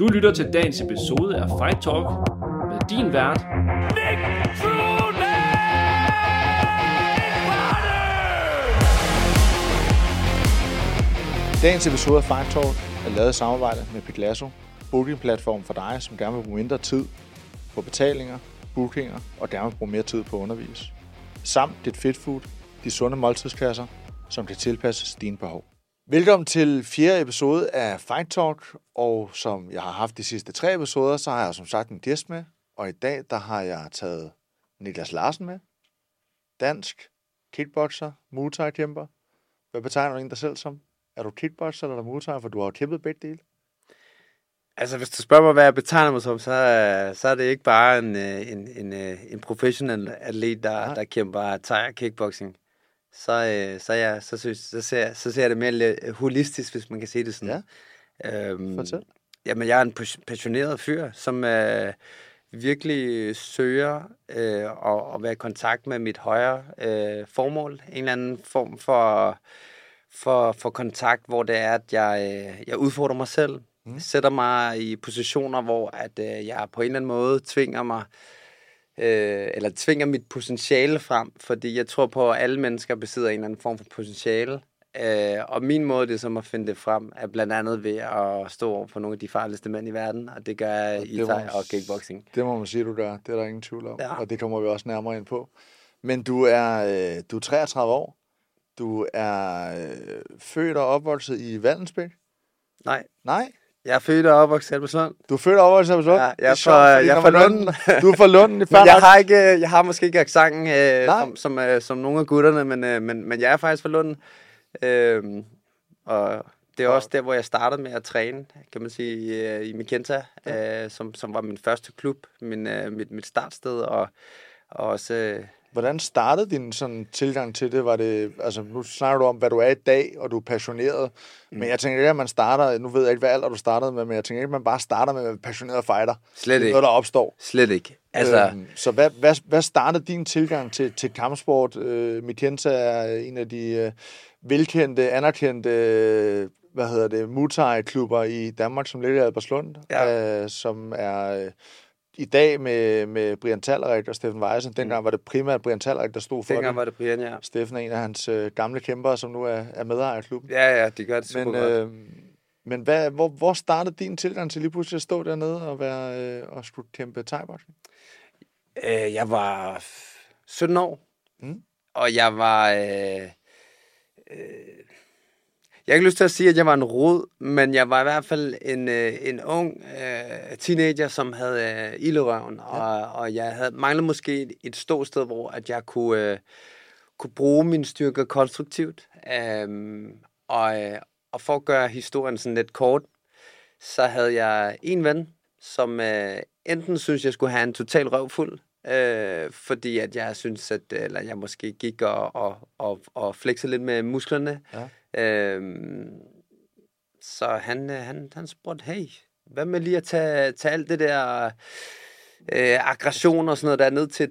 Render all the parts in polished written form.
Du lytter til dagens episode af Fight Talk med din vært, Nick Trudel. Dagens episode af Fight Talk er lavet i samarbejde med Piclaso, bookingplatform for dig, som gerne vil bruge mindre tid på betalinger, bookinger og gerne vil bruge mere tid på at undervise. Samt Get Fit Food, de sunde måltidskasser, som kan tilpasses dine behov. Velkommen til fjerde episode af Fight Talk, og som jeg har haft de sidste 3 episoder, så har jeg som sagt en gæst med, og i dag der har jeg taget Niclas Larsen med, dansk kickboxer, Muay Thai-kæmper. Hvad betegner du dig selv som? Er du kickboxer eller Muay Thai, for du har jo kæmpet begge dele? Altså, hvis du spørger mig, hvad jeg betegner mig som, så er det ikke bare en professionel atlet, der kæmper Thai og kickboxing. Så ser jeg det mere holistisk, hvis man kan sige det sådan. Ja. Jamen, jeg er en passioneret fyr, som virkelig søger at være i kontakt med mit højere formål. En eller anden form for kontakt, hvor det er, at jeg udfordrer mig selv. Sætter mig i positioner, hvor at, jeg på en eller anden måde tvinger mig eller tvinger mit potentiale frem, fordi jeg tror på, at alle mennesker besidder en eller anden form for potentiale, og min måde, det er som at finde det frem, er blandt andet ved at stå over for nogle af de farligste mænd i verden, og det gør jeg i Thai og kickboxing. Det må man sige, du gør. Det er der ingen tvivl om, ja. Og det kommer vi også nærmere ind på. Men du er 33 år, du er født og opvokset i Vallensbæk? Nej. Jeg er født og opvokset i Albertslund. Du er født og opvokset i Albertslund? Ja, jeg er fra Lunden. Du er fra Lunden. Jeg har måske ikke accenten som nogle af gutterne, men jeg er faktisk fra Lunden. Og det er også der, hvor jeg startede med at træne, kan man sige, i Mikenta, som var min første klub, mit startsted, og også... Hvordan startede din sådan tilgang til det? Var det, altså, nu snakker du om, hvad du er i dag, og du er passioneret. Men jeg tænker ikke, at man starter... Nu ved jeg ikke, hvad alder du startede med, men jeg tænker ikke, at man bare starter med at være passioneret fighter. Slet ikke. Det er noget, der opstår. Slet ikke. Altså... Så hvad startede din tilgang til kampsport? Mikenta er en af de velkendte, anerkendte... Muay Thai-klubber i Danmark, som ligger i Albertslund, som er... I dag med Brian Tallerek og Steffen Weijersen. Dengang var det primært Brian Tallerek, der stod for det. Dengang var det Brian, ja. Steffen er en af hans gamle kæmpere, som nu er medejer i klubben. Ja, de gør det super godt. Men hvor startede din tilgang til lige pludselig at stå dernede og og skulle kæmpe thai-boxing? Jeg var 17 år, og jeg var... Jeg har ikke lyst til at sige, at jeg var en rod, men jeg var i hvert fald en ung teenager, som havde ild i røven, og jeg havde manglet måske et ståsted, hvor at jeg kunne bruge mine styrker konstruktivt. Og for at gøre historien sådan lidt kort, så havde jeg en ven, som enten synes jeg skulle have en total røvfuld, fordi at jeg synes, eller jeg måske gik og flexede lidt med musklerne. Ja. Så han spurgte, hey, hvad med lige at tage alt det der aggression og sådan noget der ned til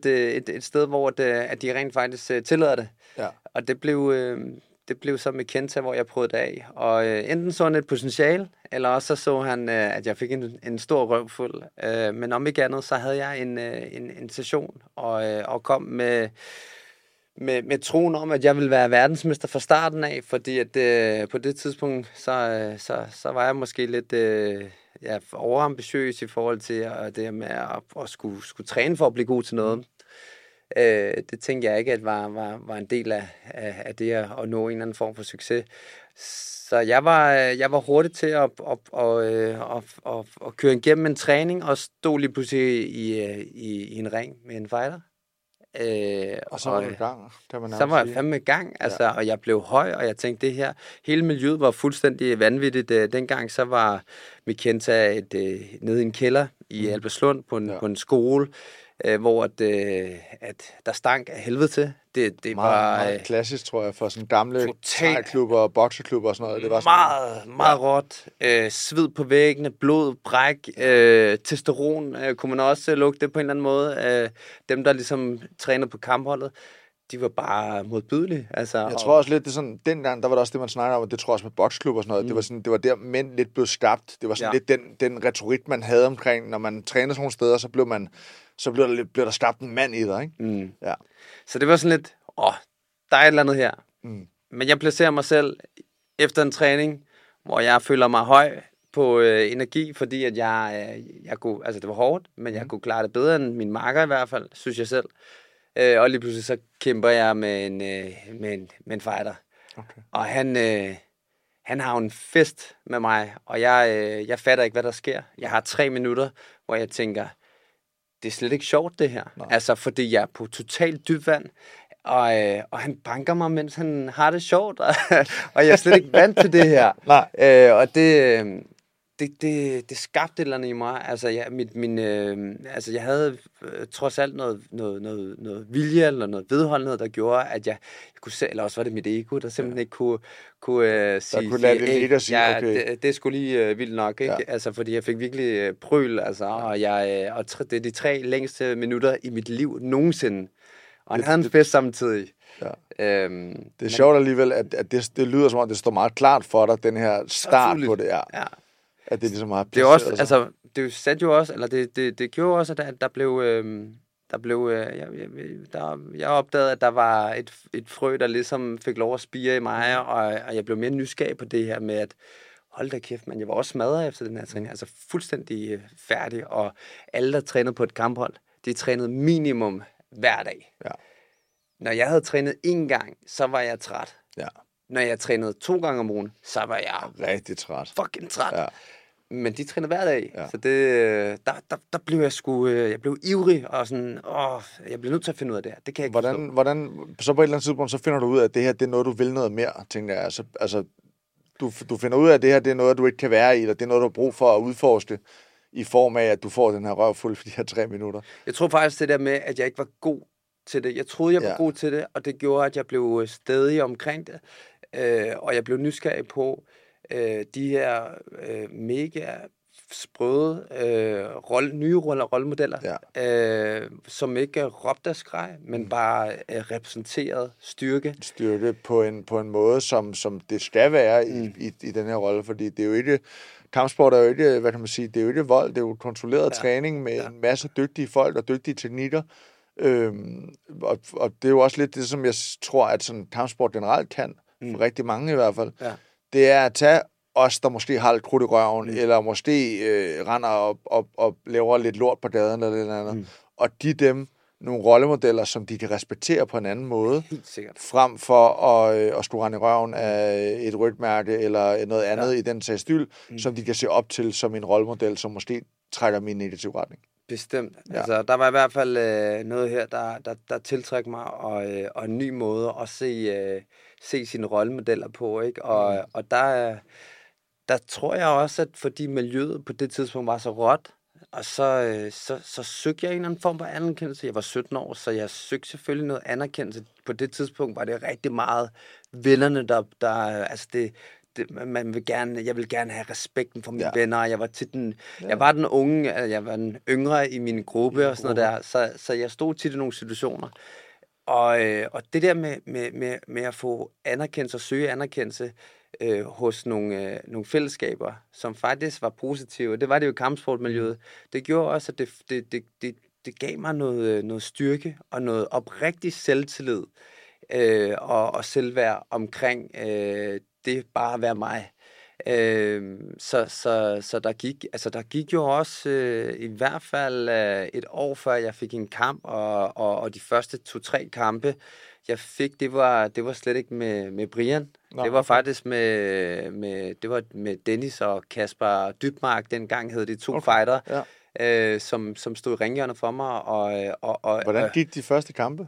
et sted, hvor at de rent faktisk tillader det. Ja. Og det blev så med Kenta, hvor jeg prøvede det af. Og enten så han et potentiale, eller også så han, at jeg fik en stor røvfuld. Men om ikke andet, så havde jeg en session og kom med troen om, at jeg ville være verdensmester fra starten af, fordi at på det tidspunkt, så var jeg måske lidt overambitiøs i forhold til det med at skulle træne for at blive god til noget. Det tænkte jeg ikke, at var en del af det at nå en eller anden form for succes. Så jeg var hurtig til at køre igennem en træning og stod lige pludselig i en ring med en fighter. Og så var det i gang. Så var jeg fandme i gang, altså, ja. Og jeg blev høj, og jeg tænkte, det her, hele miljøet var fuldstændig vanvittigt. Dengang så var Mikenta nede i en kælder i Albertslund på en skole, hvor at der stank af helvede til. Det meget, var meget klassisk, tror jeg, for sådan gamle thai-klubber og bokseklubber og sådan noget. Det var sådan meget, meget råt. Sved på væggene, blod, bræk, testosteron kunne man også lugte på en eller anden måde. Dem, der ligesom træner på kampholdet. de var bare modbydelige. Altså, jeg tror også lidt, det sådan, dengang, der var der også det, man snakkede om, og det tror jeg også med boksklub og sådan noget, det var sådan, det var der mænd lidt blev skabt. Det var sådan lidt den retorik, man havde omkring, når man trænede sådan nogle steder, så blev der skabt en mand i dig, ikke? Mm. Ja. Så det var sådan lidt, der er et eller andet her. Mm. Men jeg placerer mig selv efter en træning, hvor jeg føler mig høj på energi, fordi at jeg kunne, altså det var hårdt, men jeg kunne klare det bedre end min marker i hvert fald, synes jeg selv. Og lige pludselig så kæmper jeg med en fighter. Okay. Og han har en fest med mig, og jeg fatter ikke, hvad der sker. Jeg har 3 minutter, hvor jeg tænker, det er slet ikke sjovt det her. Nej. Altså, fordi jeg er på totalt dyb vand. Og han banker mig, mens han har det sjovt, og jeg er slet ikke vant til det her. Nej. Og det skabte et eller andet i mig. Altså, jeg havde trods alt noget vilje eller noget vedholdenhed, der gjorde, at jeg kunne se, eller også var det mit ego, der simpelthen ikke kunne sige... Der kunne lade det ligge og sige, okay. Det skulle lige vildt nok, ikke? Ja. Altså, fordi jeg fik virkelig prøl, altså, og det er de 3 længste minutter i mit liv nogensinde. Og han havde en fest samtidig. Ja. Det er sjovt alligevel, at det lyder som om, det står meget klart for dig, den her start på det. Ja. At det ligesom har placeret sig. Altså, det satte jo også, eller det gjorde også, at jeg opdagede, at der var et frø, der ligesom fik lov at spire i mig, og jeg blev mere nysgerrig på det her med, at hold da kæft, man, jeg var også smadret efter den her træning. Altså fuldstændig færdig, og alle, der trænede på et kamphold, de trænede minimum hver dag. Ja. Når jeg havde trænet 1 gang, så var jeg træt. Ja. Når jeg trænede 2 gange om ugen, så var jeg rigtig træt. Fucking træt. Ja. Men de trænede hver dag, så det, der blev jeg sgu, jeg blev ivrig, og sådan, jeg blev nødt til at finde ud af det her. Det kan jeg ikke forstå. Hvordan, så på et eller andet tidspunkt, så finder du ud af, at det her, det er noget, du vil noget mere, tænker jeg. Så, altså, du finder ud af, at det her, det er noget, du ikke kan være i, eller det er noget, du har brug for at udforske, i form af, at du får den her røvfuld for de her 3 minutter. Jeg tror faktisk det der med, at jeg ikke var god til det. Jeg troede, jeg var god til det, og det gjorde, at jeg blev stædig omkring det. Og jeg blev nysgerrig på de her mega sprøde rollemodeller, som ikke råbte og skreg, men bare repræsenterede styrke. Styrke på en måde, som det skal være i den her rolle, fordi det er jo ikke... Kampsport er jo ikke, hvad kan man sige, det er jo ikke vold, det er jo kontrolleret træning med en masse dygtige folk og dygtige teknikker. Og det er jo også lidt det, som jeg tror, at sådan kampsport generelt kan, for rigtig mange i hvert fald, det er at tage os, der måske har lidt krudt i røven, eller måske render og laver lidt lort på gaden eller noget andet, og give dem nogle rollemodeller, som de kan respektere på en anden måde, frem for at skulle rende i røven af et rygmærke eller noget andet i den sags stil, som de kan se op til som en rollemodel, som måske trækker min negativ retning. Bestemt. Ja. Altså, der var i hvert fald noget her, der tiltrækker mig, og en ny måde at se sine rollemodeller på, ikke? Og der tror jeg også, at fordi miljøet på det tidspunkt var så råt, og så søgte jeg en eller anden form for anerkendelse. Jeg var 17 år, så jeg søgte selvfølgelig noget anerkendelse. På det tidspunkt var det rigtig meget vennerne, der altså jeg vil gerne have respekten for mine venner. Jeg var tit jeg var den yngre i min gruppe og sådan noget der. Så jeg stod tit i nogle situationer. Og det der med at få anerkendelse og søge anerkendelse, hos nogle fællesskaber, som faktisk var positive. Det var det jo i kampsportmiljøet. Det gjorde også, at det gav mig noget styrke og noget oprigtig selvtillid og selvværd omkring det bare at være mig. Så der gik jo også i hvert fald et år før jeg fik en kamp, og de første 2-3 kampe jeg fik, det var slet ikke med Brian. Nå, det var faktisk med Dennis og Kasper Dybmark, dengang hed det 2 fighter, som stod i ringhjørnet for mig. Og hvordan gik de første kampe?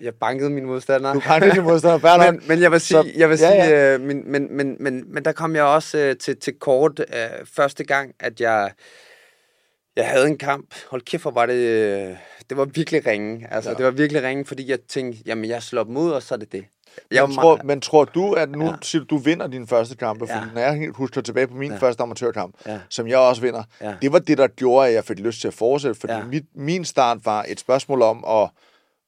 Jeg bankede mine modstandere. Du bankede dine modstandere. Men jeg vil sige, men der kom jeg også til kort første gang, at jeg havde en kamp. Hold kæft, hvor var det var virkelig ringe. Altså, det var virkelig ringe, fordi jeg tænkte, jamen jeg slår dem ud, og så er det det. Men tror du, at nu siger du vinder din første kampe? Fordi når jeg husker tilbage på min første amatørkamp, som jeg også vinder, det var det, der gjorde, at jeg fik lyst til at fortsætte. Fordi min start var et spørgsmål om at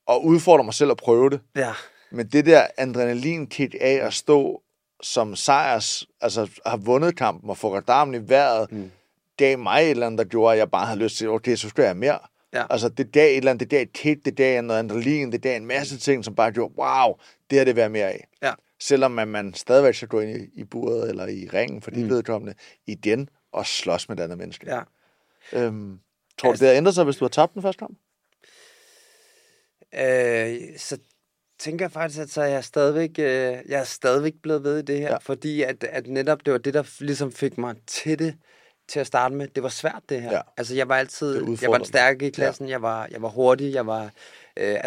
og udfordre mig selv at prøve det. Ja. Men det der adrenalinkick af at stå som sejrs, altså har vundet kampen og få radarmen i vejret, gav mig et eller andet, der gjorde, at jeg bare havde lyst til, okay, så skal jeg mere. Ja. Altså det gav et eller andet, det gav et kick, det gav noget adrenalin, det gav en masse ting, som bare gjorde, wow, det har det været mere af. Ja. Selvom man stadigvæk skal gå ind i buret eller i ringen, for de vedkommende igen og slås med et andet menneske. Ja. Tror du, det har ændret sig, hvis du har tabt den første kamp? Så tænker jeg faktisk, at så jeg er stadigvæk blevet ved i det her, fordi at netop det var det, der ligesom fik mig til det til at starte med. Det var svært, det her. Ja. Altså, jeg var den stærke i klassen, jeg var hurtig, jeg var... Det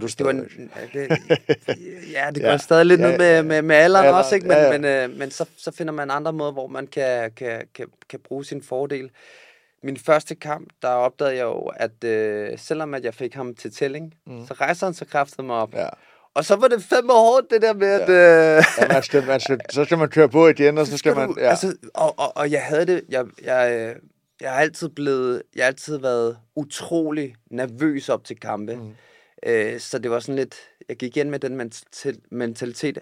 går stadig lidt ned med alderen også, ikke? Men så finder man andre måder, hvor man kan bruge sin fordel. Min første kamp, der opdagede jeg jo, at selvom at jeg fik ham til tælling, så rejser han så kraftigt mig op. Ja. Og så var det fandme hårdt, det der med, at... så skal man køre på igen, og så skal man... Ja. Altså, og jeg havde det... Jeg har altid været utrolig nervøs op til kampe. Så det var sådan lidt... Jeg gik igen med den mentalitet.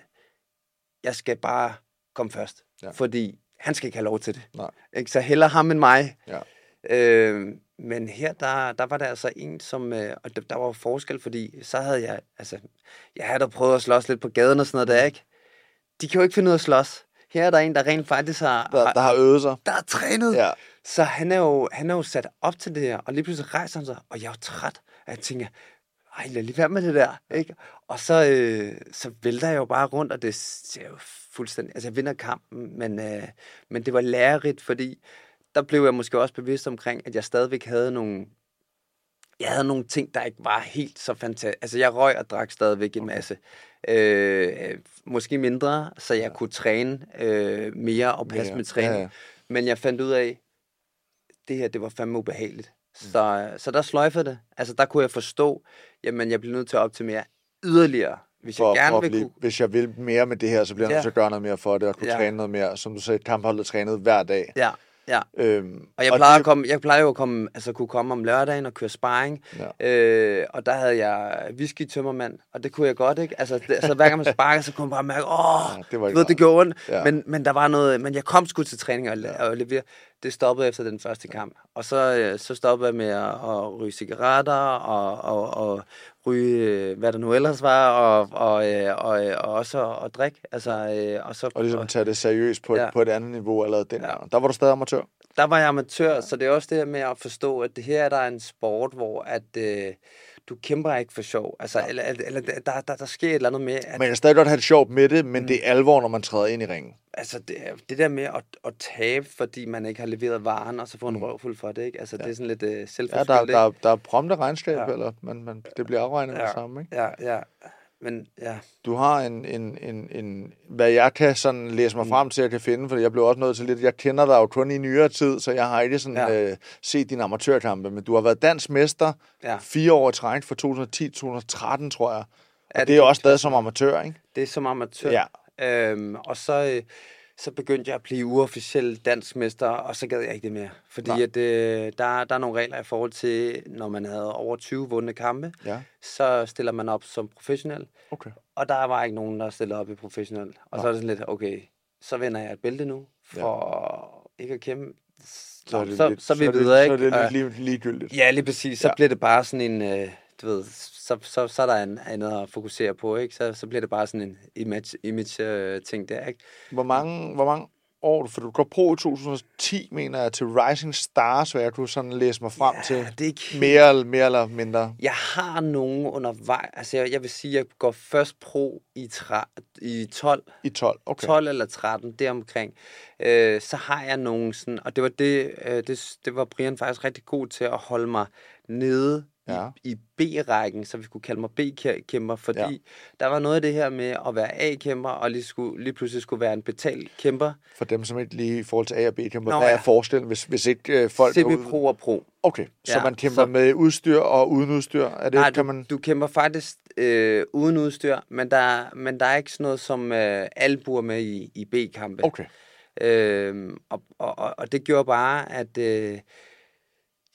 Jeg skal bare komme først. Ja. Fordi han skal ikke have lov til det. Nej. Ikke? Så hellere ham end mig. Ja. Men her, der var der altså en, som... og der var forskel, fordi så havde jeg... Altså, jeg havde da prøvet at slås lidt på gaden og sådan noget der, ikke? De kan jo ikke finde ud af at slås. Her er der en, der rent faktisk har... Der har øvet sig. Der har trænet. Ja. Så han er jo sat op til det her, og lige pludselig rejser han sig, og jeg er jo træt, og jeg tænker, ej, lad lige være med det der, ikke? Og så vælter jeg jo bare rundt, og det ser jo fuldstændig... Altså, jeg vinder kampen, men det var lærerigt, fordi der blev jeg måske også bevidst omkring, at jeg stadigvæk havde nogle... Jeg havde nogle ting, der ikke var helt så fantastisk. Altså, jeg røg og drak stadigvæk en masse. Måske mindre, så jeg kunne træne mere og passe med træning. Ja. Men jeg fandt ud af, det her, det var fandme ubehageligt. Så der sløjfede det. Altså, der kunne jeg forstå, jamen, jeg bliver nødt til at optimere yderligere. Hvis jeg vil mere med det her, så bliver jeg nødt til at gøre noget mere for det, og kunne træne noget mere. Som du sagde, kampholdet trænede hver dag. Ja. Ja, og jeg plejer jo at kunne komme om lørdagen og køre sparring, og der havde jeg whisky-tømmermand, og det kunne jeg godt, ikke? Altså, så hver gang man sparker, så kunne man bare mærke, det gjorde ondt, men der var noget, men jeg kom sgu til træning og levere. Det stoppede efter den første kamp, og så stoppede jeg med at ryge cigaretter, og ryge, hvad der nu ellers var, og også at drikke. Altså, og ligesom tage det seriøst på et andet niveau allerede dengang. Der var du stadig amatør? Der var jeg amatør, så det er også det her med at forstå, at det her er der en sport, hvor at... du kæmper ikke for sjov. Altså, eller der sker et eller andet med... At... Man kan stadig godt have det sjovt med det, men det er alvor, når man træder ind i ringen. Altså, det der med at tabe, fordi man ikke har leveret varen, og så får en røvfuld for det, ikke? Altså, det er sådan lidt selvforskyldt. Ja, der er prompte regnskab, eller man, det bliver afregnet med det samme, ikke? Ja, ja. Men, ja. Du har en hvad jeg kan sådan læse mig frem til, jeg kan finde, for jeg blev også nødt til lidt, jeg kender dig jo kun i nyere tid, så jeg har ikke sådan, set dine amatørkampe, men du har været dansk mester 4 år i træk fra 2010 til 2013, tror jeg. Og det er jo også stadig som amatør, ikke? Det er som amatør. Ja. Og så begyndte jeg at blive uofficiel dansk mester, og så gad jeg ikke det mere. Fordi at, der er nogle regler i forhold til, når man havde over 20 vundne kampe, så stiller man op som professionel. Okay. Og der var ikke nogen, der stillede op i professionel. Og så er det sådan lidt, okay, så vinder jeg et bælte nu, for ikke at kæmpe. Så vi videre, ikke? Så er det lidt ligegyldigt. Ja, lige præcis. Så bliver det bare sådan en, du ved, så er der andet at fokusere på, ikke? Så bliver det bare sådan en image-ting der, ikke? Hvor mange år, for du går på i 2010, mener jeg, til Rising Stars, så jeg kunne sådan læse mig frem til det er ikke... mere eller mindre. Jeg har nogen undervejs, altså jeg vil sige, jeg går først pro i 12. I 12, okay. 12 eller 13, deromkring. Så har jeg nogen sådan, og det var Brian faktisk rigtig god til at holde mig nede, i B-rækken, så vi kunne kalde mig B-kæmper, fordi der var noget af det her med at være A-kæmper, og lige pludselig skulle være en betalt kæmper. For dem, som ikke lige i forhold til A- og B-kæmper, hvad er forskellen, hvis ikke folk... CB-pro og pro. Okay, så man kæmper med udstyr og uden udstyr? Er det, nej, kan man... du kæmper faktisk uden udstyr, men der er ikke sådan noget som albuer med i B-kampe. Okay. Og det gjorde bare, at...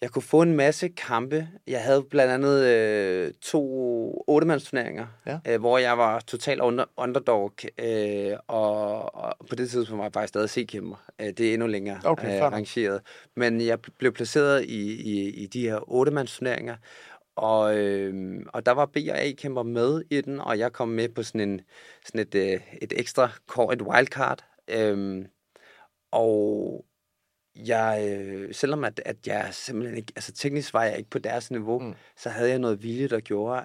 Jeg kunne få en masse kampe. Jeg havde blandt andet 2 8-mandsturneringer, hvor jeg var total underdog, og på det tidspunkt var jeg faktisk stadig C-kæmper. Det er endnu længere rangeret. Men jeg blev placeret i de her 8-mandsturneringer, og der var B- og A-kæmper med i den, og jeg kom med på sådan et ekstra kort, et wildcard. Og jeg, selvom at jeg simpelthen ikke, altså teknisk var jeg ikke på deres niveau, så havde jeg noget vilje, der gjorde,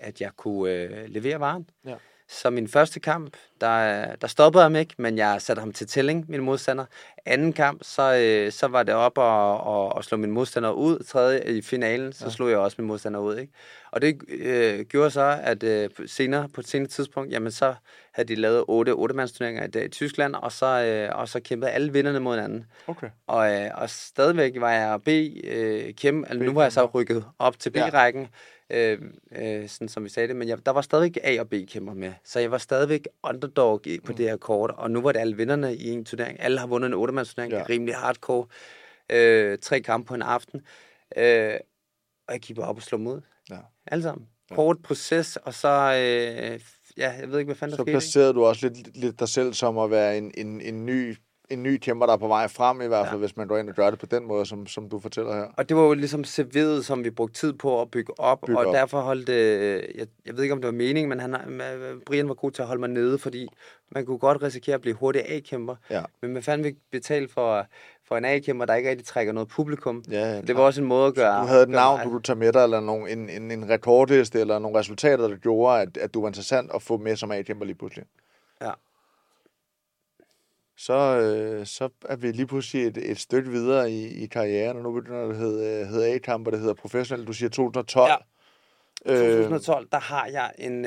at jeg kunne levere varen. Ja. Så min første kamp, der stoppede ham ikke, men jeg satte ham til tælling, min modstander. Anden kamp, så var det op og slå min modstander ud. Tredje i finalen, så slog jeg også min modstander ud, ikke? Og det gjorde så, at på et senere tidspunkt, jamen så havde de lavet 8-mandsturneringer i dag i Tyskland, og så kæmpede alle vinderne mod hinanden. Okay. Og stadigvæk var jeg B-kæmpe, nu var jeg så rykket op til B-rækken, sådan som vi sagde det, men der var stadigvæk A- og B-kæmper med, så jeg var stadigvæk underdog på det her kort, og nu var det alle vinderne i en turnering. Alle har vundet en 8-mandsturnering, det er rimelig hardcore, 3 kampe på en aften, og jeg gik bare op og slå mod. Ja. Alle sammen. Kort proces, og så... jeg ved ikke, hvad fanden der skete. Så placerede du også lidt dig selv som at være en ny kæmper, der er på vej frem, i hvert fald, hvis man går ind og gør det på den måde, som du fortæller her. Og det var jo ligesom serviet, som vi brugte tid på at bygge op. Derfor holdt jeg ved ikke, om det var meningen, men Brian var god til at holde mig nede, fordi man kunne godt risikere at blive hurtig A-kæmper. Ja. Men man fandt vi betale for en A-kæmper, der ikke rigtig trækker noget publikum. Ja, det var også en måde at gøre... Så du havde et navn, du kunne tage med dig, eller en rekordliste, eller nogle resultater, der gjorde, at du var interessant at få med som A-kæmper lige pludselig. Ja. Så er vi lige pludselig et stykke videre i karrieren, og nu begynder det at hedde A-kamp, og det hedder professionelt. Du siger 2012. Ja. 2012, der har jeg en...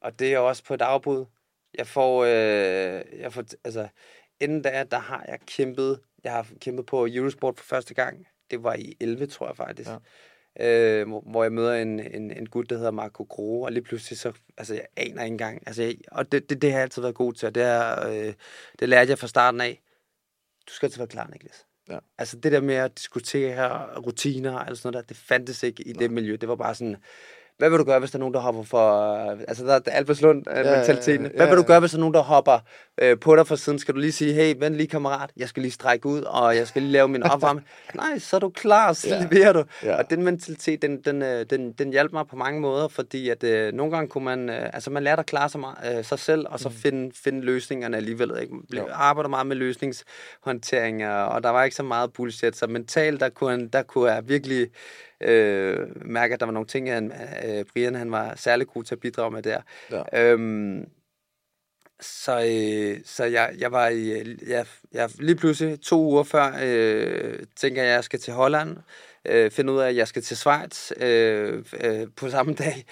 og det er også på et afbud. Altså, inden da, der har jeg kæmpet... Jeg har kæmpet på Eurosport for første gang. Det var i 11, tror jeg faktisk. Ja. Hvor jeg møder en gut, der hedder Marco Grohe, og lige pludselig så... Altså, jeg aner ikke engang. Altså, det har jeg altid været god til, og det lærte jeg fra starten af. Du skal altid være klar, Niclas. Ja. Altså, det der med at diskutere rutiner eller sådan noget der, det fandtes ikke i det miljø. Det var bare sådan... Hvad vil du gøre, hvis der er nogen, der hopper for... Altså, der er Albertslund-mentaliteten. Hvad vil du gøre, hvis der er nogen, der hopper på dig fra siden? Skal du lige sige, hey, vent lige, kammerat, jeg skal lige strække ud, og jeg skal lige lave min opvarme. Nej, så er du klar, så leverer du. Ja. Og den mentalitet, den hjalp mig på mange måder, fordi at nogle gange kunne man... altså, man lærte at klare sig selv, og så finde løsningerne alligevel. Ikke? Man arbejder meget med løsningshåndtering, og der var ikke så meget bullshit. Så mentalt, der kunne jeg virkelig... mærke, at der var nogle ting, Brian han var særlig god til at bidrage med der. Ja. Så jeg var lige pludselig 2 uger før, tænker jeg skal til Holland, finde ud af, at jeg skal til Schweiz på samme dag.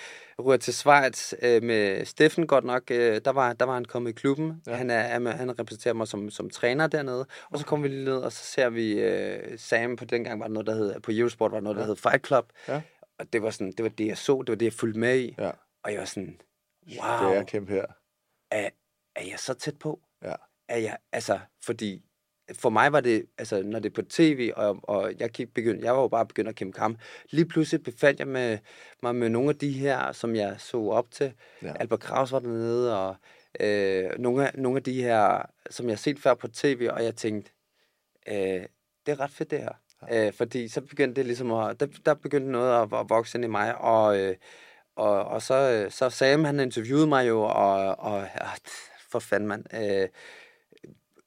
Ryger til Schweiz med Steffen godt nok. Der var han kommet i klubben. Ja. Han repræsenterer mig som træner dernede. Og så kommer vi lige ned, og så ser vi Sam på dengang var der noget, der hed, på Eurosport var der noget, der hed Fight Club. Ja. Og det var, sådan, det var det, jeg så. Det var det, jeg fulgte med i. Ja. Og jeg var sådan, wow. Det er kæmpe her. Er jeg så tæt på? Ja. Er jeg, altså, fordi... For mig var det, altså når det er på tv, og jeg var jo bare begyndt at kæmpe kamp. Lige pludselig befandt jeg mig med nogle af de her, som jeg så op til. Ja. Albert Kraus var dernede, og nogle af de her, som jeg har set før på tv, og jeg tænkte, det er ret fedt det her. Ja. Fordi så begyndte det ligesom at, der begyndte noget at vokse ind i mig, og så Sam, han interviewede mig jo, og for fanden mand,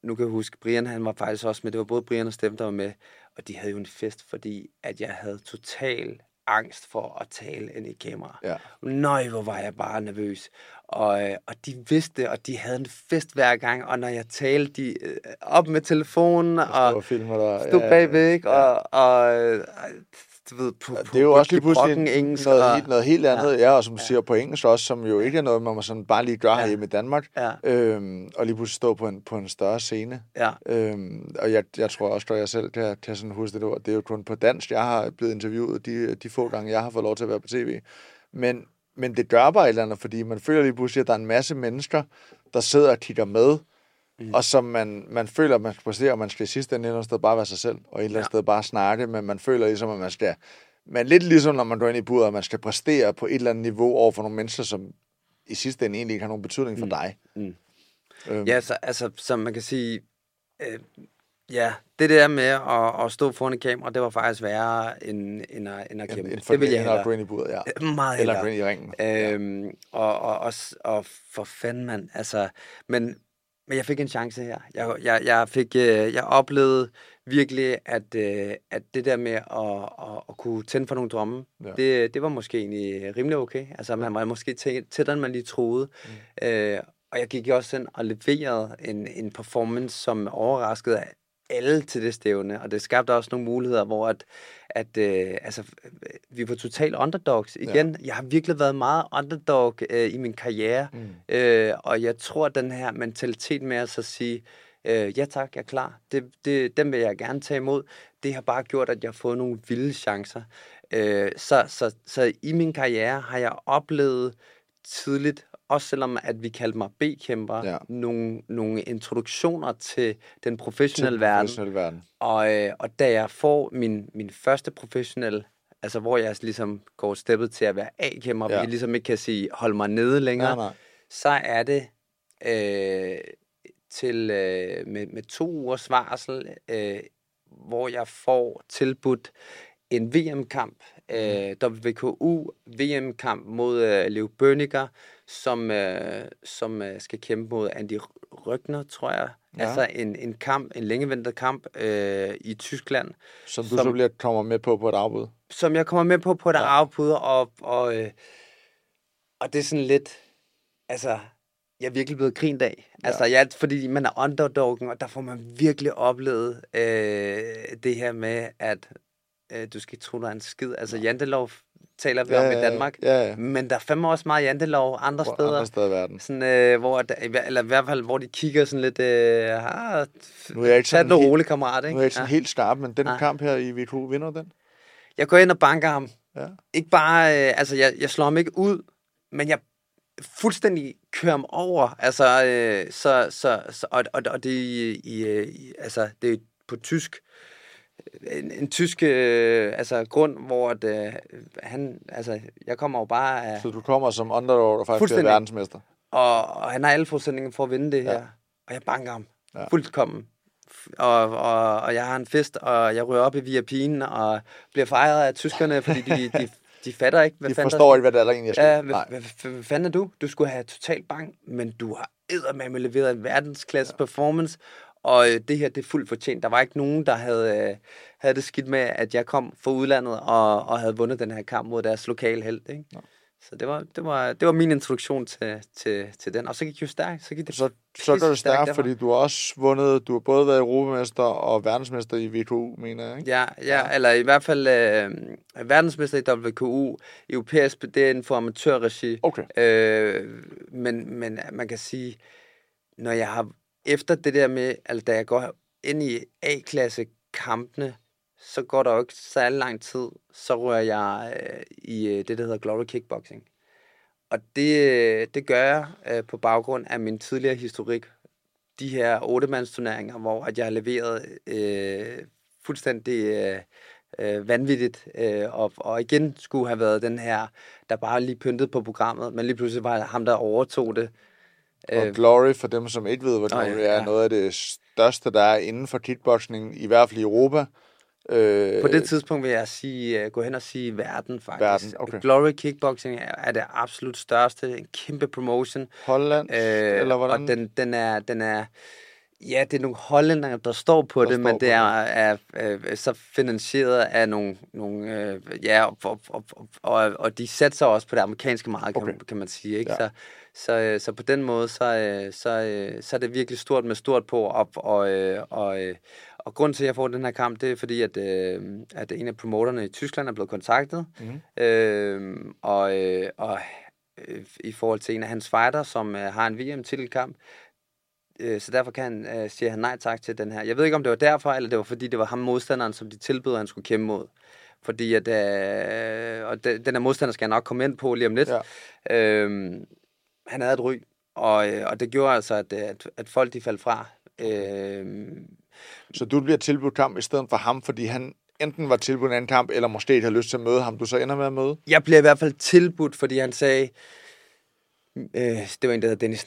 nu kan jeg huske, Brian han var faktisk også med. Det var både Brian og Steffen, der var med. Og de havde jo en fest, fordi at jeg havde total angst for at tale ind i kamera. Ja. Nøj, hvor var jeg bare nervøs. Og de vidste, og de havde en fest hver gang. Og når jeg talte, de op med telefonen. Og stod bagved, ikke? Og du ved, det er jo også lige pludselig engelsk, noget helt andet, og som siger på engelsk også, som jo ikke er noget, man må sådan bare lige gøre hjemme i Danmark, og lige pludselig stå på en større scene. Ja. Og jeg tror også, at jeg selv kan sådan huske det ord. Det er jo kun på dansk, jeg har blevet interviewet de få gange, jeg har fået lov til at være på tv. Men det gør bare et eller andet, fordi man føler lige pludselig, at der er en masse mennesker, der sidder og kigger med, og som man føler, at man skal præstere, og man skal i sidste ende et eller andet sted bare være sig selv, og et eller andet sted bare snakke, men man føler ligesom, at man skal... Men lidt ligesom, når man går ind i buret, at man skal præstere på et eller andet niveau over for nogle mennesker, som i sidste ende egentlig ikke har nogen betydning for dig. Ja, så, altså, som man kan sige... ja, det der med at stå foran et kamera, det var faktisk værre end at kæmpe. Det vil jeg hellere. Eller buret, ja. Meget hellere. Eller i ringen. Og for fanden, mand. Altså, men jeg fik en chance her. Jeg oplevede virkelig, at det der med at kunne tænde for nogle drømme, det var måske egentlig rimelig okay. Altså, man var måske tættere, end man lige troede. Og jeg gik også ind og leverede en performance, som overraskede alle til det stævne, og det skabte også nogle muligheder, hvor vi var totalt underdogs igen. Ja. Jeg har virkelig været meget underdog i min karriere, og jeg tror, at den her mentalitet med at så sige, ja tak, jeg er klar, den vil jeg gerne tage imod, det har bare gjort, at jeg har fået nogle vilde chancer. Så i min karriere har jeg oplevet tidligt, også selvom at vi kaldte mig B-kæmper, nogle introduktioner til den professionelle verden. Og da jeg får min første professionelle, altså hvor jeg ligesom går steppet til at være A-kæmper, og vi ligesom ikke kan sige, hold mig nede længere, så er det med 2 ugers varsel, hvor jeg får tilbudt en VM-kamp, WKU VM-kamp mod Leo Bønniger, som skal kæmpe mod Andy Røgner, tror jeg. Ja. Altså en længeventet kamp i Tyskland. Som du så bliver kommer med på et afbud? Som jeg kommer med på et afbud, og det er sådan lidt, altså, jeg er virkelig blevet grint af. Altså, fordi man er underdoggen, og der får man virkelig oplevet det her med, at du skal ikke tro, der er en skid. Altså, Jantelov taler vi om i Danmark. Men der er fandme også meget Jantelov andre steder i verden. Sådan, eller i hvert fald, hvor de kigger sådan lidt... nu er jeg ikke sådan roligt, kammerat, ikke? Nu er jeg ikke sådan helt skarp, men den kamp her i VK, vinder den? Jeg går ind og banker ham. Ja. Ikke bare... jeg slår ham ikke ud, men jeg fuldstændig kører ham over. Altså, og det er jo på tysk... En tysk grund, hvor han... Altså, jeg kommer jo bare af... Så du kommer som underdog og faktisk er verdensmester? Og han har alle forudsætninger for at vinde det her. Og jeg banker ham. Fuldkommen. Og jeg har en fest, og jeg rører op i VIP-en, og bliver fejret af tyskerne, fordi de fatter ikke, hvad fanden... De forstår ikke, hvad der er egentlig er sket. Hvad fanden er du? Du skulle have total bank, men du har eddermame leveret en verdensklasse performance... Og det her, det er fuldt fortjent. Der var ikke nogen, der havde det skidt med, at jeg kom fra udlandet og havde vundet den her kamp mod deres lokale held. Ikke? Ja. Så det var min introduktion til den. Og så gik det jo stærkt. Så går det stærkt, fordi du har også vundet. Du har både været europamester og verdensmester i WKU, mener jeg, ikke? Ja. Eller i hvert fald verdensmester i WKU. EUPSP, det er inden for amatørregi. Okay. Men man kan sige, når jeg har... Efter det der med, altså da jeg går ind i A-klasse-kampene, så går der jo ikke særlig lang tid, så rører jeg i det, der hedder Glory kickboxing. Og det gør jeg på baggrund af min tidligere historik. De her 8-mandsturneringer, hvor at jeg har leveret fuldstændig vanvittigt, og igen skulle have været den her, der bare lige pyntede på programmet, men lige pludselig var ham, der overtog det. Og Glory, for dem, som ikke ved, hvad Glory er, noget af det største, der er inden for kickboxing, i hvert fald i Europa. På det tidspunkt vil jeg sige, gå hen og sige verden, faktisk. Verden, okay. Glory kickboxing er det absolut største, en kæmpe promotion. Holland, eller hvordan? Og den er... Ja, det er nogle hollændere, der står på der det, men det er så finansieret af nogle og de satser også på det amerikanske marked, kan man sige, ikke? Ja. Så på den måde, så er det virkelig stort med stort på op, og grunden til, at jeg får den her kamp, det er fordi, at en af promoterne i Tyskland er blevet kontaktet, og i forhold til en af hans fighter, som har en VM-titelkamp, så derfor siger han nej tak til den her. Jeg ved ikke, om det var derfor, eller det var fordi, det var ham modstanderen, som de tilbød, han skulle kæmpe mod. Fordi at... og den her modstander skal jeg nok komme ind på lige om lidt. Ja. Han havde et ryg, Og det gjorde altså, at folk de faldt fra. Så du bliver tilbudt kamp i stedet for ham, fordi han enten var tilbudt en anden kamp, eller måske havde lyst til at møde ham, du så ender med at møde? Jeg blev i hvert fald tilbudt, fordi han sagde, det var en, der hedder Dennis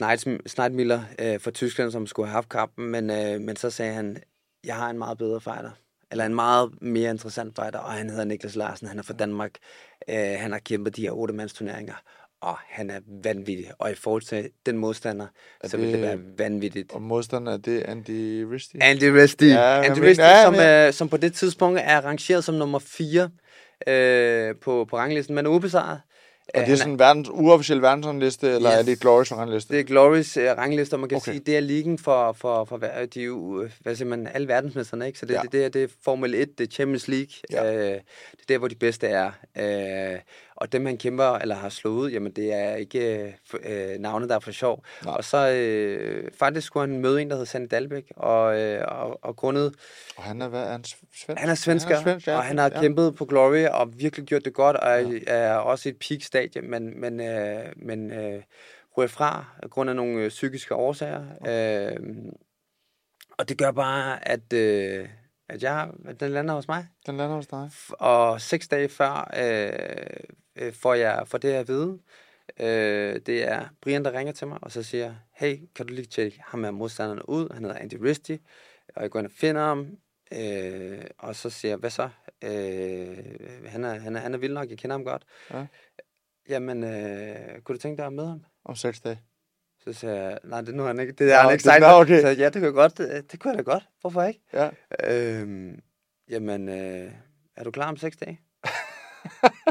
Schneidmiller fra Tyskland, som skulle have haft kampen, men så sagde han, jeg har en meget bedre fighter, eller en meget mere interessant fighter, og han hedder Niclas Larsen, han er fra Danmark, han har kæmpet de her 8-mandsturneringer, og han er vanvittig, og i forhold til den modstander, så vil det være vanvittigt. Og modstander, det er Andy Ristie? Andy Ristie, som på det tidspunkt er rangeret som nummer 4 på ranglisten, men er ubesejret. Og det er sådan en uofficiel verdensrangliste, eller er det et Glorys rangliste? Det er Glorys rangliste, og man kan sige, det er ligaen for alle verdensmesterne, ikke? Så det, det er Formel 1, det er Champions League, det er der, hvor de bedste er. Og dem, han kæmper eller har slået, jamen det er ikke navne, der er for sjov. Nej. Og så faktisk skulle han møde en, der hed Sandy Dahlbæk, og grundet... Og han er, hvad er han? Svensk? Han er svensker, og han har kæmpet på Glory, og virkelig gjort det godt, og er også i et peak-stadie, men ryger fra, grund af nogle psykiske årsager. Okay. Og det gør bare, at den lander hos mig. Den lander hos dig. Og 6 dage før får det her at vide. Det er Brian, der ringer til mig, og så siger, hey, kan du lige tjekke ham her modstanderen ud? Han hedder Andy Ristie, og jeg går ind og finder ham. Og så siger jeg, hvad så? Han er vild nok, jeg kender ham godt. Ja. Jamen, kunne du tænke dig at møde ham? Om 6 dage. Så sagde jeg, nej, det nu er han ikke. Det er han ikke sejt. Okay. Så ja, det kunne jeg godt. Det kunne jeg da godt. Hvorfor ikke? Ja. Jamen, er du klar om 6 dage?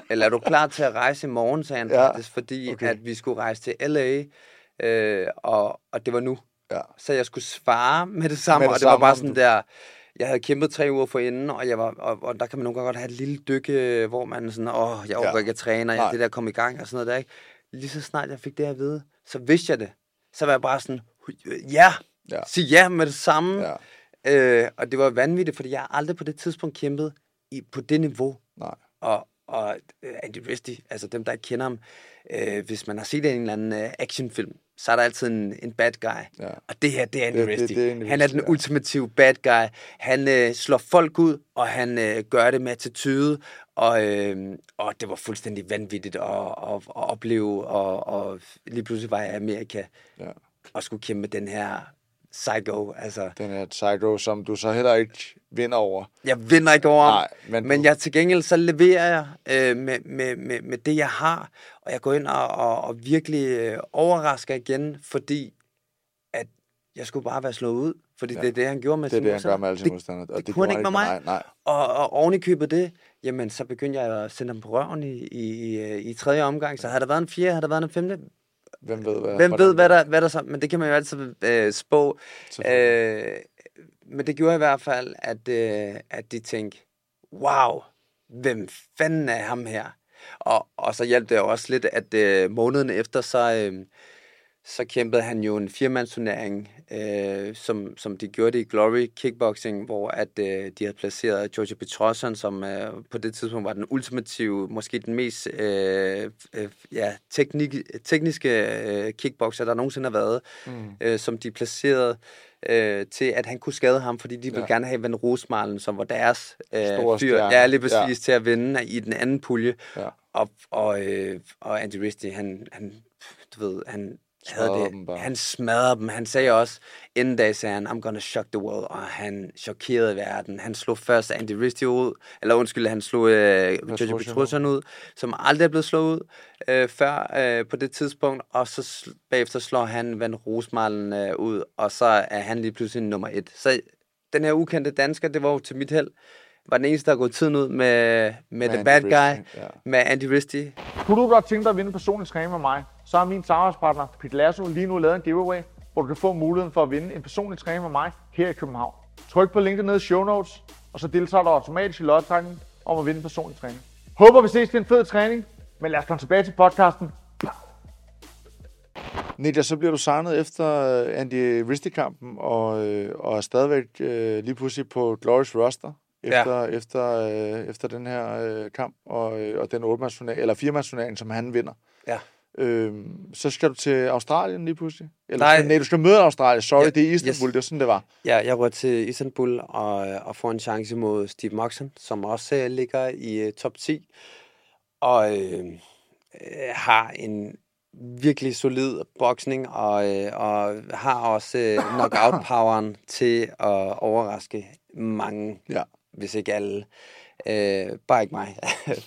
Eller er du klar til at rejse i morgen, sagde han faktisk, fordi at vi skulle rejse til LA, og det var nu. Ja. Så jeg skulle svare med det samme, og det var bare sådan der... Jeg havde kæmpet 3 uger forinden, og der kan man nogle gange godt have et lille dykke, hvor man sådan, jeg overgår ikke at træne, og det der kom i gang, og sådan noget der, ikke? Lige så snart jeg fik det at vide, så vidste jeg det. Så var jeg bare sådan, sig ja med det samme. Ja. Og det var vanvittigt, fordi jeg aldrig på det tidspunkt kæmpet på det niveau. Nej. Og Andy Ristie, altså dem, der ikke kender ham, hvis man har set en eller anden actionfilm, så er der altid en bad guy. Ja. Og det her, det er Andy Ristie. Han er den ultimative bad guy. Han slår folk ud, og han gør det med attitude. Og det var fuldstændig vanvittigt at opleve. Og lige pludselig var jeg i Amerika og skulle kæmpe den her psycho. Altså. Den her psycho, som du så heller ikke vinder over. Jeg vinder ikke over ham. Men jeg til gengæld, så leverer jeg med det, jeg har. Og jeg går ind og virkelig overrasker igen, fordi at jeg skulle bare være slået ud. Fordi det er det, han gjorde med sin modstander. Det kunne han ikke med mig. Nej. Og oven i købet det, jamen så begyndte jeg at sende ham på røven i 3. omgang. Så havde der været en 4, havde der været en 5. Hvem ved, hvad der så... Men det kan man jo altid spå. Men det gjorde i hvert fald, at de tænkte, wow, hvem fanden er ham her? Og så hjalp det jo også lidt, at måneden efter, så kæmpede han jo en 4-mandsturnering, som de gjorde det i Glory kickboxing, hvor at de havde placeret Giorgio Petrosyan, som på det tidspunkt var den ultimative, måske den mest tekniske kickboxer, der nogensinde har været, som de placerede til, at han kunne skade ham, fordi de ville gerne have Van Rosmarlen, som var deres fyr, lige præcis til at vinde i den anden pulje. Ja. Og Andy Ristie, han han smadrede dem. Han sagde også, inden dag sagde han, I'm gonna shock the world, og han chokerede verden. Han slog først Andy Ristie ud, han slog Giorgio Petrosyan ud, som aldrig er blevet slået ud før på det tidspunkt, og så bagefter slår han Van Rosmarlen ud, og så er han lige pludselig nummer 1. Så den her ukendte dansker, det var jo til mit held, var den eneste, der har gået tiden ud med The Bad Guy, med Andy Ristie. Kunne du godt tænke dig at vinde personlig træning med mig, så har min samarbejdspartner Piclaso lige nu lavet en giveaway, hvor du kan få muligheden for at vinde en personlig træning med mig her i København. Tryk på linket nede i show notes, og så deltager du automatisk i lodtrækningen om at vinde en personlig træning. Håber vi ses til en fed træning, men lad os komme tilbage til podcasten. Niclas, så bliver du signet efter Andy Ristie-kampen, og er stadigvæk lige pludselig på Glorys roster. Efter den her kamp og den 8-mandsturnering eller 4-mandsturnering, som han vinder. Så skal du til Australien lige pludselig? Eller, nej, du skal møde Australien. Sorry, ja, det er Istanbul, yes. Det er sådan, det var. Ja, jeg rød til Istanbul og får en chance mod Stephen Moxon, som også ligger i top 10. Og har en virkelig solid boksning, og har også knockout-poweren til at overraske mange, ja, hvis ikke alle. Bare ikke mig.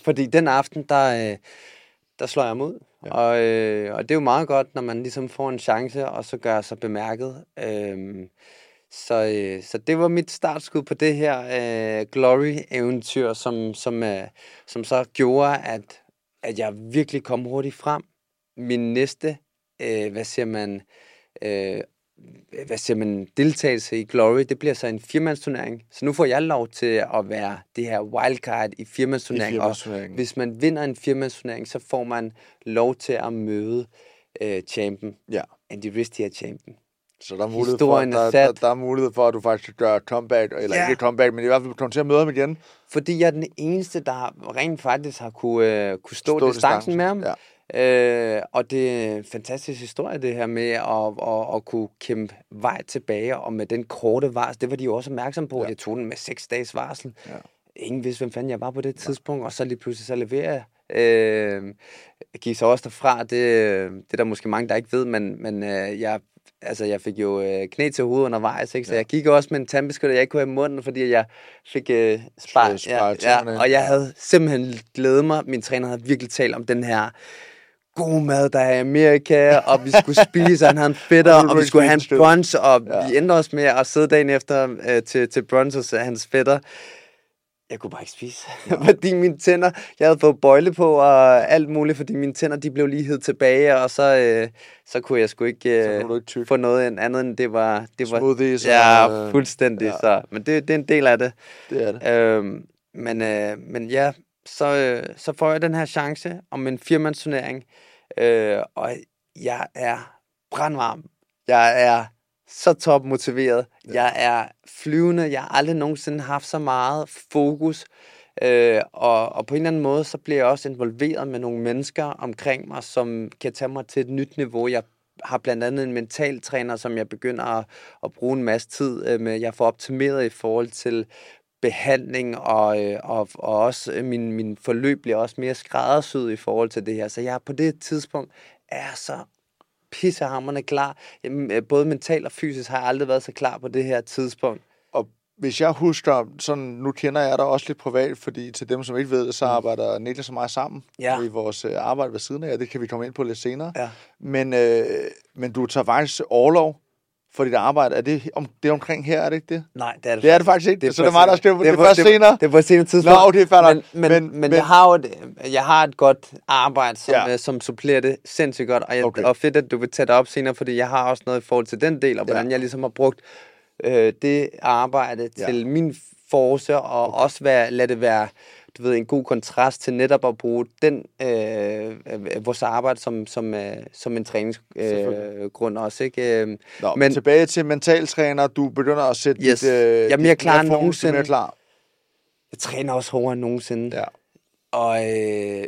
Fordi den aften, der slår jeg mod. Ja. Og det er jo meget godt, når man ligesom får en chance, og så gør sig bemærket. Så det var mit startskud på det her Glory-eventyr, som så gjorde, at jeg virkelig kom hurtigt frem. Min næste, deltagelse i Glory, det bliver så en firmandsturnering. Så nu får jeg lov til at være det her wildcard i firmandsturneringen. Og hvis man vinder en firmandsturnering, så får man lov til at møde champen. Ja. Andy Ristie er champen. Så der er mulighed for, at du faktisk gør comeback, eller ikke comeback, men i hvert fald kommer til at møde ham igen. Fordi jeg er den eneste, der rent faktisk har kunne stå distancen med ham. Ja. Og det er en fantastisk historie, det her med at kunne kæmpe vej tilbage, og med den korte varsel, det var de jo også opmærksomme på, at jeg tog den med 6 dages varsel. Ja. Ingen vidste, hvem fanden jeg var på det tidspunkt, og så lige pludselig så leverer jeg. Gik så også derfra, det er der måske mange, der ikke ved, men jeg fik jo knæ til hovedet undervejs, ikke? Så jeg gik også med en tandbeskytter, jeg ikke kunne have i munden, fordi jeg fik spar, og jeg havde simpelthen glædet mig. Min træner havde virkelig talt om den her god mad, der er i Amerika, og vi skulle spise, og han havde en fætter, og vi skulle have en brunch, og vi endte os med at sidde dagen efter til brunch hos hans fætter. Jeg kunne bare ikke spise, fordi mine tænder, jeg havde fået bøjle på og alt muligt, fordi mine tænder, de blev lige hed tilbage, og så kunne jeg sgu ikke, ikke få noget andet, end det var smoothies. Ja, fuldstændig. Ja. Så. Men det er en del af det. Det er det. Så får jeg den her chance om en firmandsturnering, og jeg er brandvarm. Jeg er så topmotiveret. Jeg er flyvende. Jeg har aldrig nogensinde haft så meget fokus. Og på en eller anden måde, så bliver jeg også involveret med nogle mennesker omkring mig, som kan tage mig til et nyt niveau. Jeg har blandt andet en mentaltræner, som jeg begynder at bruge en masse tid med. Jeg får optimeret i forhold til behandling, og også min forløb bliver også mere skræddersyet i forhold til det her. Så jeg på det tidspunkt er så pissehammerne klar. Både mentalt og fysisk har jeg aldrig været så klar på det her tidspunkt. Og hvis jeg husker, sådan, nu kender jeg dig også lidt privat, fordi til dem, som ikke ved det, så arbejder Niclas og mig sammen i vores arbejde ved siden af, og det kan vi komme ind på lidt senere. Ja. Men du tager faktisk orlov for dit arbejde. Det er omkring her, er det ikke det? Nej, det er det, det faktisk ikke. Det er så det er mig, der skriver på det først senere. Det er på et senere tidspunkt. Nå, det er men jeg har et godt arbejde, som supplerer det sindssygt godt. Og, og fedt, at du vil tage det op senere, fordi jeg har også noget i forhold til den del, og hvordan jeg ligesom har brugt det arbejde til min force, og også lade det være, du ved, en god kontrast til netop at bruge den vores arbejde som en træningsgrund også, ikke? Nå, men tilbage til mentaltræner, du begynder at sætte dit jeg er mere klar end nogensinde. Jeg træner også hårdere end nogensinde. Ja. Og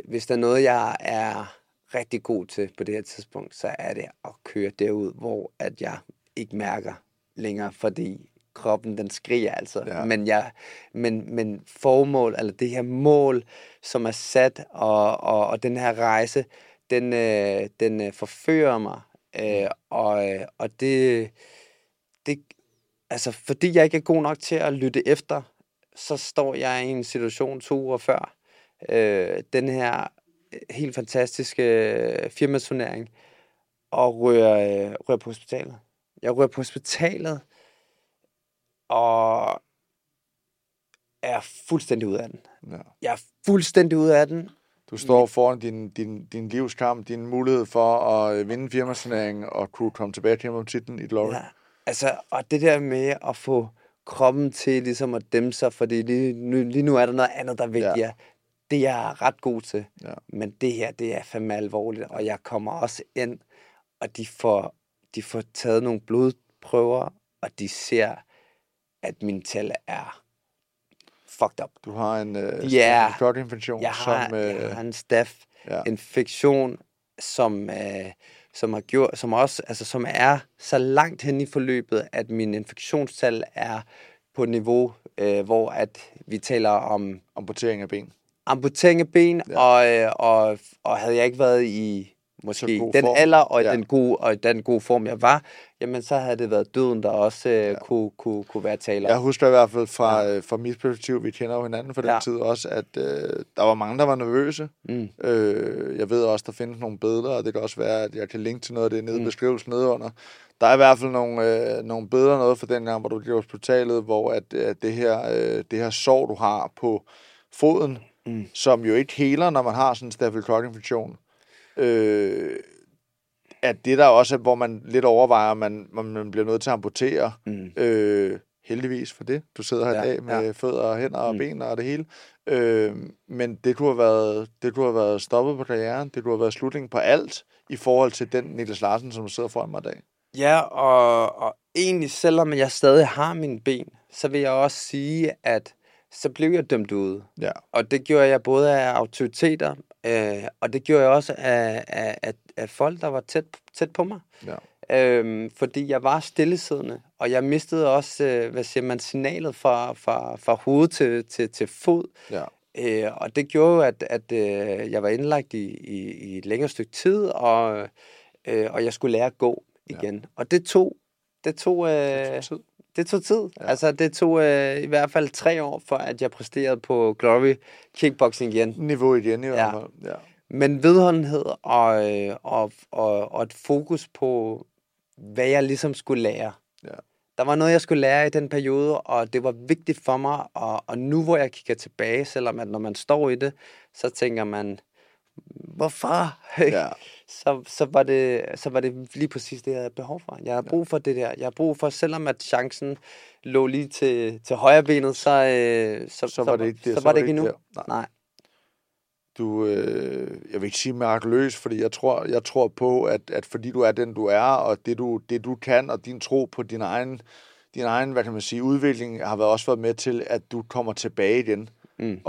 hvis der er noget, jeg er rigtig god til på det her tidspunkt, så er det at køre derud, hvor at jeg ikke mærker længere, fordi kroppen, den skriger altså, men formål, eller det her mål, som er sat, og den her rejse, den forfører mig, og det, altså, fordi jeg ikke er god nok til at lytte efter, så står jeg i en situation 2 uger før, den her helt fantastiske firmasturnering, og rører på hospitalet. Jeg rører på hospitalet, og er fuldstændig ude af den. Ja. Jeg er fuldstændig ude af den. Du står foran din livskamp, din mulighed for at vinde firmasturneringen og kunne komme tilbage til om titlen i Glory. Ja. Altså, og det der med at få kroppen til ligesom at dæmme sig, fordi lige nu er der noget andet, der er vigtigere. Ja. Det er jeg ret god til. Ja. Men det her, det er fandme alvorligt, og jeg kommer også ind, og de får taget nogle blodprøver, og de ser, at mine tal er fucked up. Du har en staph infektion. Jeg har en staph infektion, som har gjort, som også, altså som er så langt hen i forløbet, at min infektionstal er på et niveau, hvor at vi taler om amputering af ben. Amputering af ben, ja. og havde jeg ikke været i måske den form. Alder og ja. den gode form jeg var, jamen så havde det været døden der også kunne være taler. Jeg husker i hvert fald fra mit perspektiv, vi kender jo hinanden fra den tid også, at der var mange der var nervøse. Mm. Jeg ved også der findes nogle billeder, og det kan også være at jeg kan linke til noget af det nede i beskrivelsen nedenunder. Der er i hvert fald nogle billeder noget fra den gang hvor du blev hospitalet, hvor at det her sår du har på foden, som jo ikke heler når man har sådan en staphylokokinfektion. At det der også, hvor man lidt overvejer, man bliver nødt til at amputere, heldigvis for det. Du sidder her i dag med fødder og hænder og ben og det hele. Men det kunne have været stoppet på karrieren, det kunne have været slutningen på alt, i forhold til den Niclas Larsen, som sidder foran mig i dag. Ja, og egentlig, selvom jeg stadig har mine ben, så vil jeg også sige, at så blev jeg dømt ude. Ja. Og det gjorde jeg både af autoriteter, og det gjorde jeg også af folk, der var tæt på mig. Ja. Fordi jeg var stillesiddende, og jeg mistede også, signalet fra hoved til fod. Ja. Og det gjorde at jeg var indlagt i et længere stykke tid, og jeg skulle lære at gå igen. Ja. Og det tog tid. Ja. Altså, det tog i hvert fald 3 år, for at jeg præsterede på Glory kickboxing igen. Niveau igen i hvert fald, ja. Men vedholdenhed og et fokus på, hvad jeg ligesom skulle lære. Ja. Der var noget, jeg skulle lære i den periode, og det var vigtigt for mig. Og nu, hvor jeg kigger tilbage, selvom at når man står i det, så tænker man, hvorfor? Ja. så var det lige præcis det, jeg havde behov for. Jeg har brug for det der. Jeg har brug for, selvom at chancen lå lige til højre benet, så var det ikke endnu. Nej. Du, jeg vil ikke sige mirakuløs, fordi jeg tror på, at fordi du er den, du er, og det du kan, og din tro på din egen, hvad kan man sige, udvikling, har også været med til, at du kommer tilbage igen. Mm.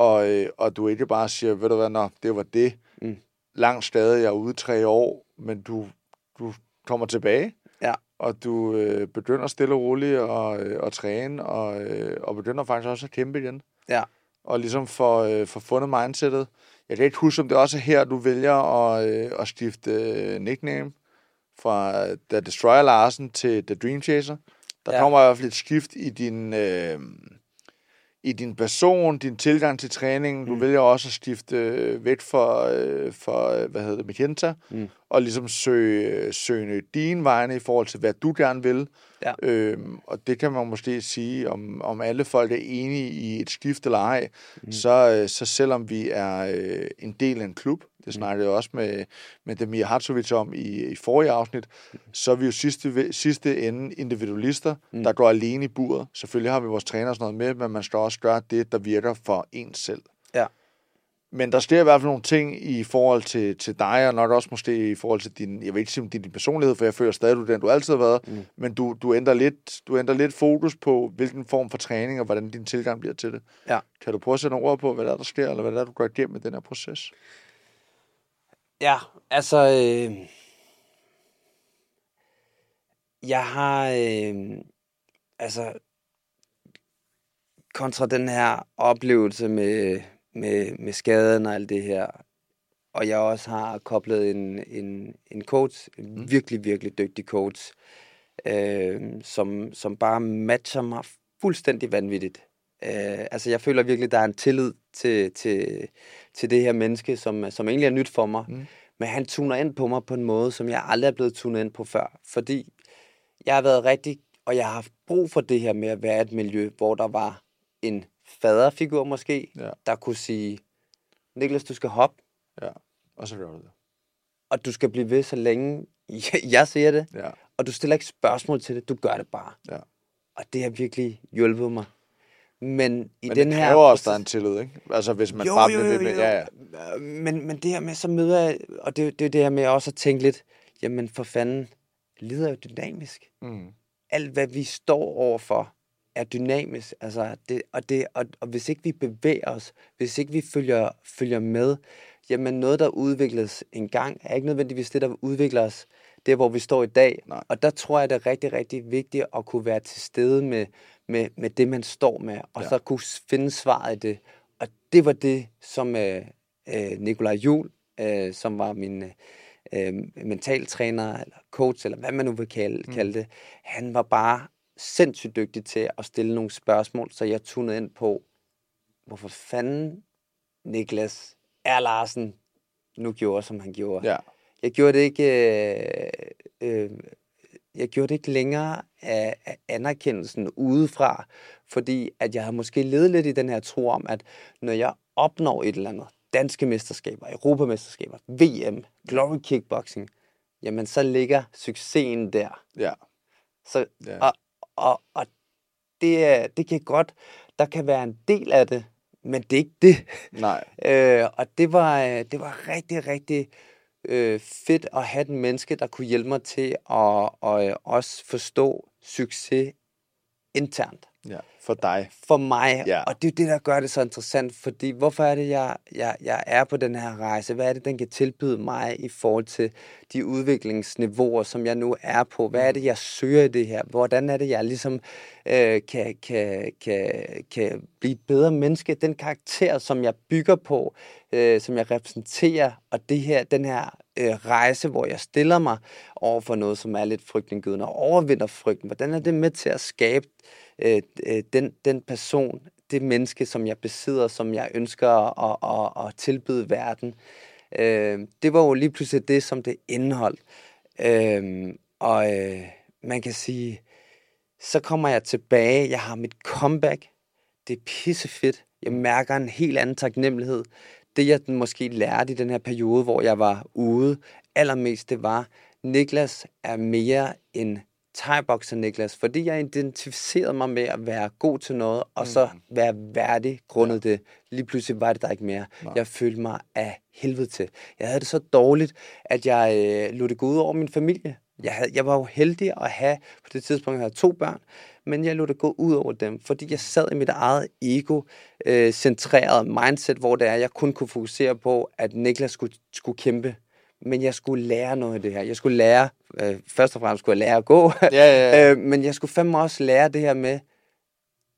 Og du ikke bare siger, ved du hvad, nå, det var det. Mm. Langt stadig, jeg er ude 3 år, men du kommer tilbage, og du begynder stille og roligt at træne, og begynder faktisk også at kæmpe igen. Ja. Og ligesom for fundet mindsetet. Jeg kan ikke huske, om det også er her, du vælger at skifte nickname fra The Destroyer Larsen til The Dream Chaser. Der kommer i hvert fald et skift i din person, din tilgang til træningen. Du vælger også at skifte væk for hvad hedder det, Mikenta, og ligesom søge dine vegne i forhold til, hvad du gerne vil. Ja. Og det kan man måske sige, om alle folk er enige i et skift eller ej, så selvom vi er en del af en klub, det snakkede jeg også med Demir Hatsovic om i forrige afsnit, så er vi jo sidste ende individualister, der går alene i buret. Selvfølgelig har vi vores træner og sådan noget med, men man skal også gøre det, der virker for en selv. Ja. Men der sker i hvert fald nogle ting i forhold til dig, og nok også måske i forhold til din, jeg ved ikke sige din personlighed, for jeg føler stadig, du er den, du altid har været, men du ændrer lidt fokus på, hvilken form for træning, og hvordan din tilgang bliver til det. Ja. Kan du prøve at sætte nogle ord på, hvad der sker, eller hvad der du går igennem med den her proces? Ja, altså, jeg har, altså, kontra den her oplevelse med skaden og alt det her, og jeg også har koblet en coach, en virkelig, virkelig dygtig coach, som bare matcher mig fuldstændig vanvittigt. Altså, jeg føler virkelig, der er en tillid til det her menneske, som egentlig er nyt for mig. Men han tuner ind på mig på en måde, som jeg aldrig er blevet tunet ind på før. Fordi jeg har været rigtig, og jeg har haft brug for det her med at være et miljø, hvor der var en faderfigur måske, der kunne sige, Niclas, du skal hoppe. Ja, og så gør du det. Og du skal blive ved, så længe jeg siger det. Ja. Og du stiller ikke spørgsmål til det, du gør det bare. Ja. Og det har virkelig hjulpet mig. Men den her også der er en tillid, ikke? Altså hvis man bare bliver ved med, Men det her med så møder jeg, og det er det her med også at tænke lidt, jamen for fanden, lider jo dynamisk. Alt hvad vi står overfor er dynamisk, altså og hvis ikke vi bevæger os, hvis ikke vi følger med, jamen noget, der udvikles engang, er ikke nødvendigvis det, der udvikler os, det er, hvor vi står i dag. Nej. Og der tror jeg, det er rigtig, rigtig vigtigt at kunne være til stede med det, man står med, og så kunne finde svaret i det. Og det var det, som Nikolaj Juhl, som var min mentaltræner, eller coach, eller hvad man nu vil kalde det, han var bare sindssygt dygtig til at stille nogle spørgsmål, så jeg tunede ind på, hvorfor fanden Niclas Larsen nu gjorde, som han gjorde. Ja. Jeg gjorde det ikke længere af anerkendelsen udefra, fordi at jeg havde måske ledet lidt i den her tro om, at når jeg opnår et eller andet, danske mesterskaber, europamesterskaber, VM, Glory kickboxing, jamen så ligger succesen der. Ja. Så, ja. Og det kan godt, der kan være en del af det, men det er ikke det. Nej. Og det var rigtig, rigtig fedt at have den menneske, der kunne hjælpe mig til at også forstå succes internt. Ja, for dig. For mig. Ja. Og det er det, der gør det så interessant, fordi hvorfor er det, jeg er på den her rejse? Hvad er det, den kan tilbyde mig i forhold til de udviklingsniveauer, som jeg nu er på? Hvad er det, jeg søger i det her? Hvordan er det, jeg ligesom kan blive et bedre menneske? Den karakter, som jeg bygger på, som jeg repræsenterer, og den her rejse, hvor jeg stiller mig over for noget, som er lidt frygtindgydende, og overvinder frygten. Hvordan er det med til at skabe den person, det menneske, som jeg besidder, som jeg ønsker at tilbyde verden? Det var jo lige pludselig det, som det indeholdt. Man kan sige, så kommer jeg tilbage, jeg har mit comeback, det er pissefedt, jeg mærker en helt anden taknemmelighed. Det, jeg måske lærte i den her periode, hvor jeg var ude allermest, det var, Niclas er mere en thai-bokser Niclas, fordi jeg identificerede mig med at være god til noget, og så være værdig grundet det. Lige pludselig var det der ikke mere. Nej. Jeg følte mig af helvede til. Jeg havde det så dårligt, at jeg lod det gå ud over min familie. Jeg var jo heldig at have, på det tidspunkt jeg havde 2 børn, men jeg lod det gå ud over dem, fordi jeg sad i mit eget ego-centreret mindset, hvor det er, jeg kun kunne fokusere på, at Niclas skulle kæmpe. Men jeg skulle lære noget af det her. Jeg skulle lære, først og fremmest skulle jeg lære at gå, men jeg skulle fandme også lære det her med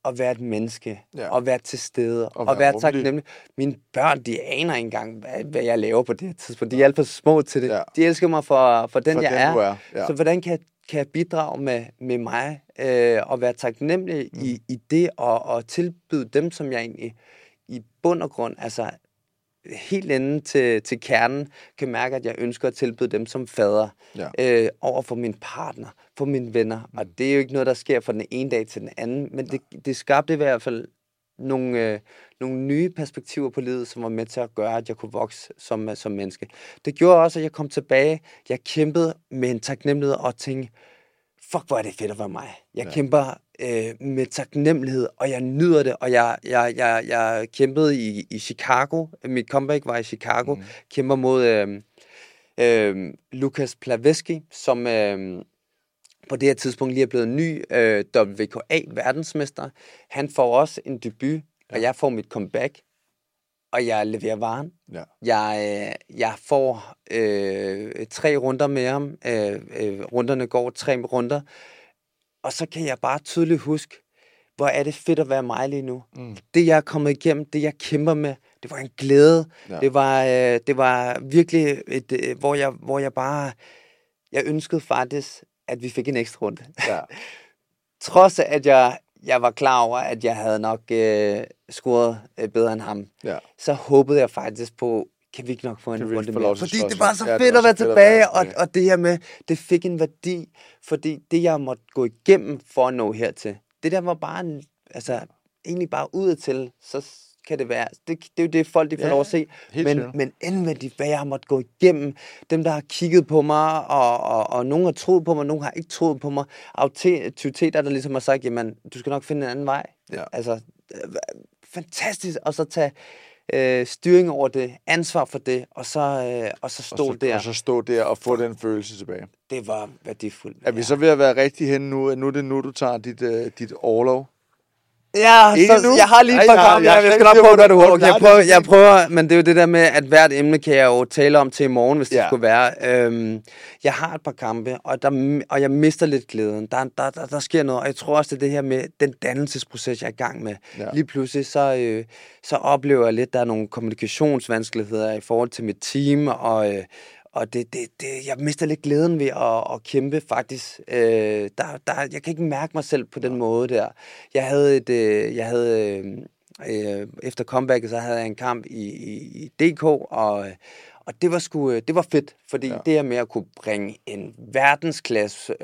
at være et menneske, og være til stede, og være taknemmelig. Mine børn, de aner ikke engang, hvad jeg laver på det her tidspunkt. De er alt for små til det. Ja. De elsker mig for jeg er. Ja. Så hvordan kan jeg bidrage med mig, og være taknemmelig i det, og tilbyde dem, som jeg egentlig i bund og grund, altså helt inden til kernen, kan mærke, at jeg ønsker at tilbyde dem som fader, over for min partner, for mine venner. Og det er jo ikke noget, der sker fra den ene dag til den anden, men det skabte i hvert fald nogle nye perspektiver på livet, som var med til at gøre, at jeg kunne vokse som menneske. Det gjorde også, at jeg kom tilbage, jeg kæmpede med en taknemmelighed og tænkte, fuck, hvor er det fedt at være mig. Jeg kæmper med taknemmelighed, og jeg nyder det, og jeg kæmpede i Chicago. Mit comeback var i Chicago. Kæmper mod Lukas Plaveski, som på det her tidspunkt lige er blevet ny WKA-verdensmester. Han får også en debut, og jeg får mit comeback, og jeg leverer varen. Ja. Jeg får 3 runder med ham. Runderne går 3 runder. Og så kan jeg bare tydeligt huske, hvor er det fedt at være mig lige nu. Det, jeg er kommet igennem, det, jeg kæmper med, det var en glæde. Ja. Det var virkelig, jeg ønskede faktisk, at vi fik en ekstra runde. Ja. Trods at jeg var klar over, at jeg havde nok scoret bedre end ham, så håbede jeg faktisk på, kan vi ikke nok få en runde mere? Fordi det var så fedt at være tilbage, og det her med, det fik en værdi, fordi det, jeg måtte gå igennem for at nå hertil, det der var bare, altså, egentlig bare udadtil, så kan det være, det er jo det, folk de får lov at se, men indvendigt, hvad jeg har måttet gå igennem, dem, der har kigget på mig, og nogen har troet på mig, nogen har ikke troet på mig, autoriteter, der ligesom har sagt, jamen, du skal nok finde en anden vej. Ja. Altså, fantastisk, og så tage styring over det, ansvar for det, og så stå der. Og så stå der og få den følelse tilbage. Det var værdifuldt. Er vi så ved at være rigtig henne nu? Nu er det nu, du tager dit orlov? Ja, så jeg har lige et par kampe, jeg skal nok prøve, hvad du holder. Jeg prøver, men det er jo det der med, at hvert emne kan jeg jo tale om til i morgen, hvis det skulle være. Jeg har et par kampe, og jeg mister lidt glæden. Der sker noget, og jeg tror også, det er det her med den dannelsesproces, jeg er i gang med. Ja. Lige pludselig, så oplever jeg lidt, der er nogle kommunikationsvanskeligheder i forhold til mit team, og jeg mister lidt glæden ved at kæmpe, faktisk. Jeg kan ikke mærke mig selv på den måde der. Jeg havde efter comebacket, så havde jeg en kamp i DK, og det var fedt, fordi det her med at kunne bringe en verdensklasse...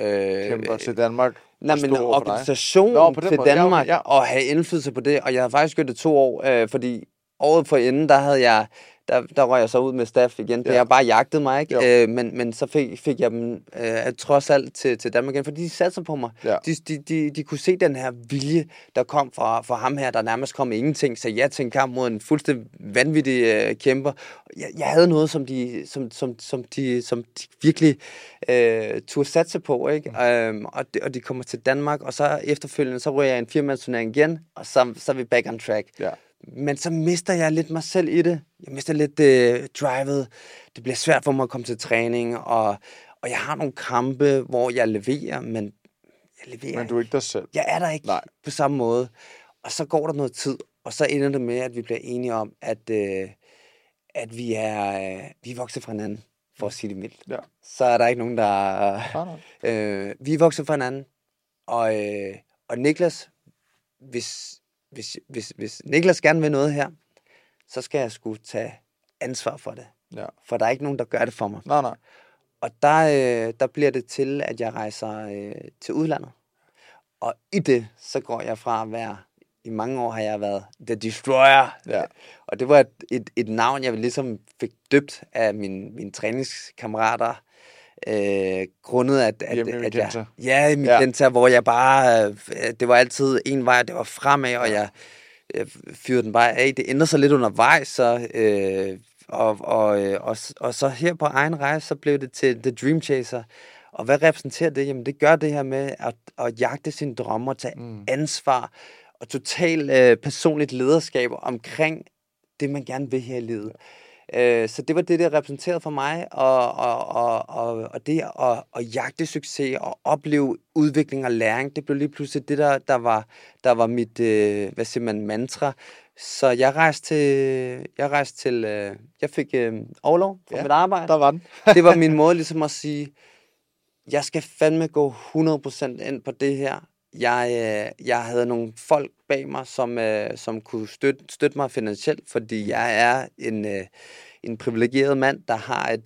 kæmper til Danmark. Nej, men en organisation til Danmark, og have indflydelse på det. Og jeg har faktisk gjort det 2 år, fordi året for inden, der havde jeg... Der røg jeg så ud med staff igen, for jeg bare jagtede mig, ikke? Men så fik jeg dem trods alt til Danmark igen, fordi de satte sig på mig. Ja. De kunne se den her vilje, der kom fra ham her, der nærmest kom ingenting. Så jeg tænkte kamp mod en fuldstændig vanvittig kæmper. Jeg havde noget, som de virkelig turde satse på, ikke? Mm. Og de kommer til Danmark, og så efterfølgende, så røg jeg en 4-mandsturnering igen, og så er vi back on track. Ja. Men så mister jeg lidt mig selv i det. Jeg mister lidt drivet. Det bliver svært for mig at komme til træning, og jeg har nogle kampe, hvor jeg leverer, men du er ikke dig selv. Jeg er der ikke på samme måde. Og så går der noget tid, og så ender det med, at vi bliver enige om, at vi er vokset fra hinanden, for at sige det mildt. Ja. Så er der ikke nogen, der... vi er vokset fra hinanden, og Niclas, hvis Niclas gerne vil noget her, så skal jeg sgu tage ansvar for det. Ja. For der er ikke nogen, der gør det for mig. Nej. Og der bliver det til, at jeg rejser til udlandet. Og i det, så går jeg fra at være... I mange år har jeg været The Destroyer. Ja. Og det var et navn, jeg ligesom fik døbt af mine træningskammerater. Grundet at jeg... Ja, i Mikenta, hvor jeg bare... det var altid en vej, det var fremad, og jeg fyrede den bare af. Det ændrede sig lidt undervejs, og så her på egen rejse, så blev det til The Dream Chaser. Og hvad repræsenterer det? Jamen, det gør det her med at jagte sine drømme og tage ansvar og totalt personligt lederskab omkring det, man gerne vil her i livet. Så det var det, der repræsenterede for mig, og det at jagte succes og opleve udvikling og læring, det blev lige pludselig det, der var mit mantra. Så jeg rejste til jeg fik overlov fra mit arbejde. Der var den. Det var min måde ligesom at sige, jeg skal fandme gå 100% ind på det her. Jeg havde nogle folk bag mig, som kunne støtte mig finansielt, fordi jeg er en privilegeret mand, der har